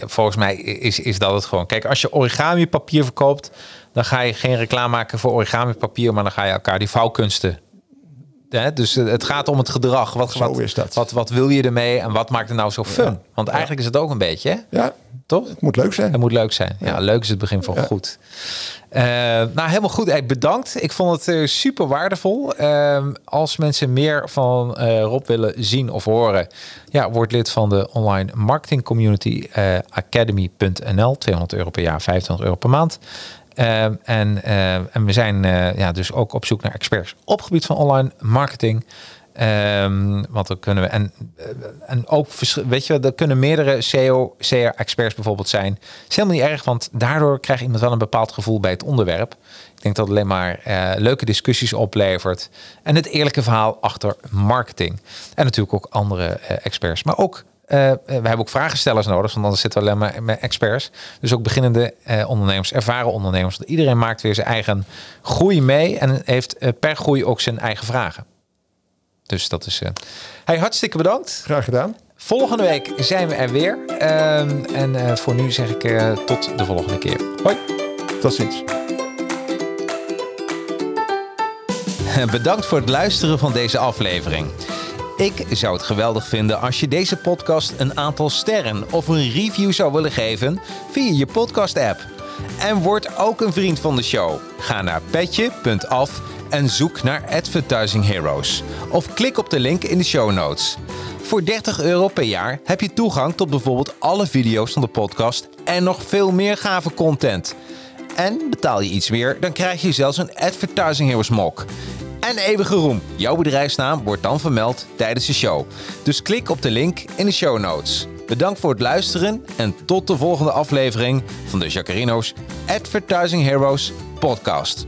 volgens mij is, is dat het gewoon. Kijk, als je origami papier verkoopt, dan ga je geen reclame maken voor origami papier, maar dan ga je elkaar die vouwkunsten. Hè? Dus het gaat om het gedrag. Wat, zo wat, is dat. Wat, wat wil je ermee en wat maakt het nou zo fun? Ja. Want eigenlijk ja. is het ook een beetje, hè? Ja, toch? Het moet leuk zijn. Het moet leuk zijn. Ja, ja. Leuk is het begin van ja. goed. Uh, nou, helemaal goed. Hey, bedankt. Ik vond het uh, super waardevol. Uh, als mensen meer van uh, Rob willen zien of horen, ja, word lid van de online marketing community uh, academy punt n l. tweehonderd euro per jaar, vijfhonderd euro per maand. Uh, en, uh, en we zijn uh, ja, dus ook op zoek naar experts op het gebied van online marketing. Um, want dan kunnen we en, en ook weet je, er kunnen meerdere S E O, C R-experts bijvoorbeeld zijn. Dat is helemaal niet erg, want daardoor krijgt iemand wel een bepaald gevoel bij het onderwerp. Ik denk dat het alleen maar uh, leuke discussies oplevert. En het eerlijke verhaal achter marketing. En natuurlijk ook andere uh, experts. Maar ook, uh, we hebben ook vragenstellers nodig. Want anders zitten we alleen maar met experts. Dus ook beginnende uh, ondernemers, ervaren ondernemers. Want iedereen maakt weer zijn eigen groei mee. En heeft uh, per groei ook zijn eigen vragen. Dus dat is... Uh... Hey, hartstikke bedankt. Graag gedaan. Volgende week zijn we er weer. Uh, en uh, voor nu zeg ik uh, tot de volgende keer. Hoi. Tot ziens. Bedankt voor het luisteren van deze aflevering. Ik zou het geweldig vinden als je deze podcast een aantal sterren of een review zou willen geven via je podcast-app. En word ook een vriend van de show. Ga naar petje punt af en zoek naar Advertising Heroes. Of klik op de link in de show notes. Voor dertig euro per jaar heb je toegang tot bijvoorbeeld alle video's van de podcast en nog veel meer gave content. En betaal je iets meer, dan krijg je zelfs een Advertising Heroes mok. En eeuwige roem, jouw bedrijfsnaam wordt dan vermeld tijdens de show. Dus klik op de link in de show notes. Bedankt voor het luisteren en tot de volgende aflevering van de Jacarino's Advertising Heroes podcast.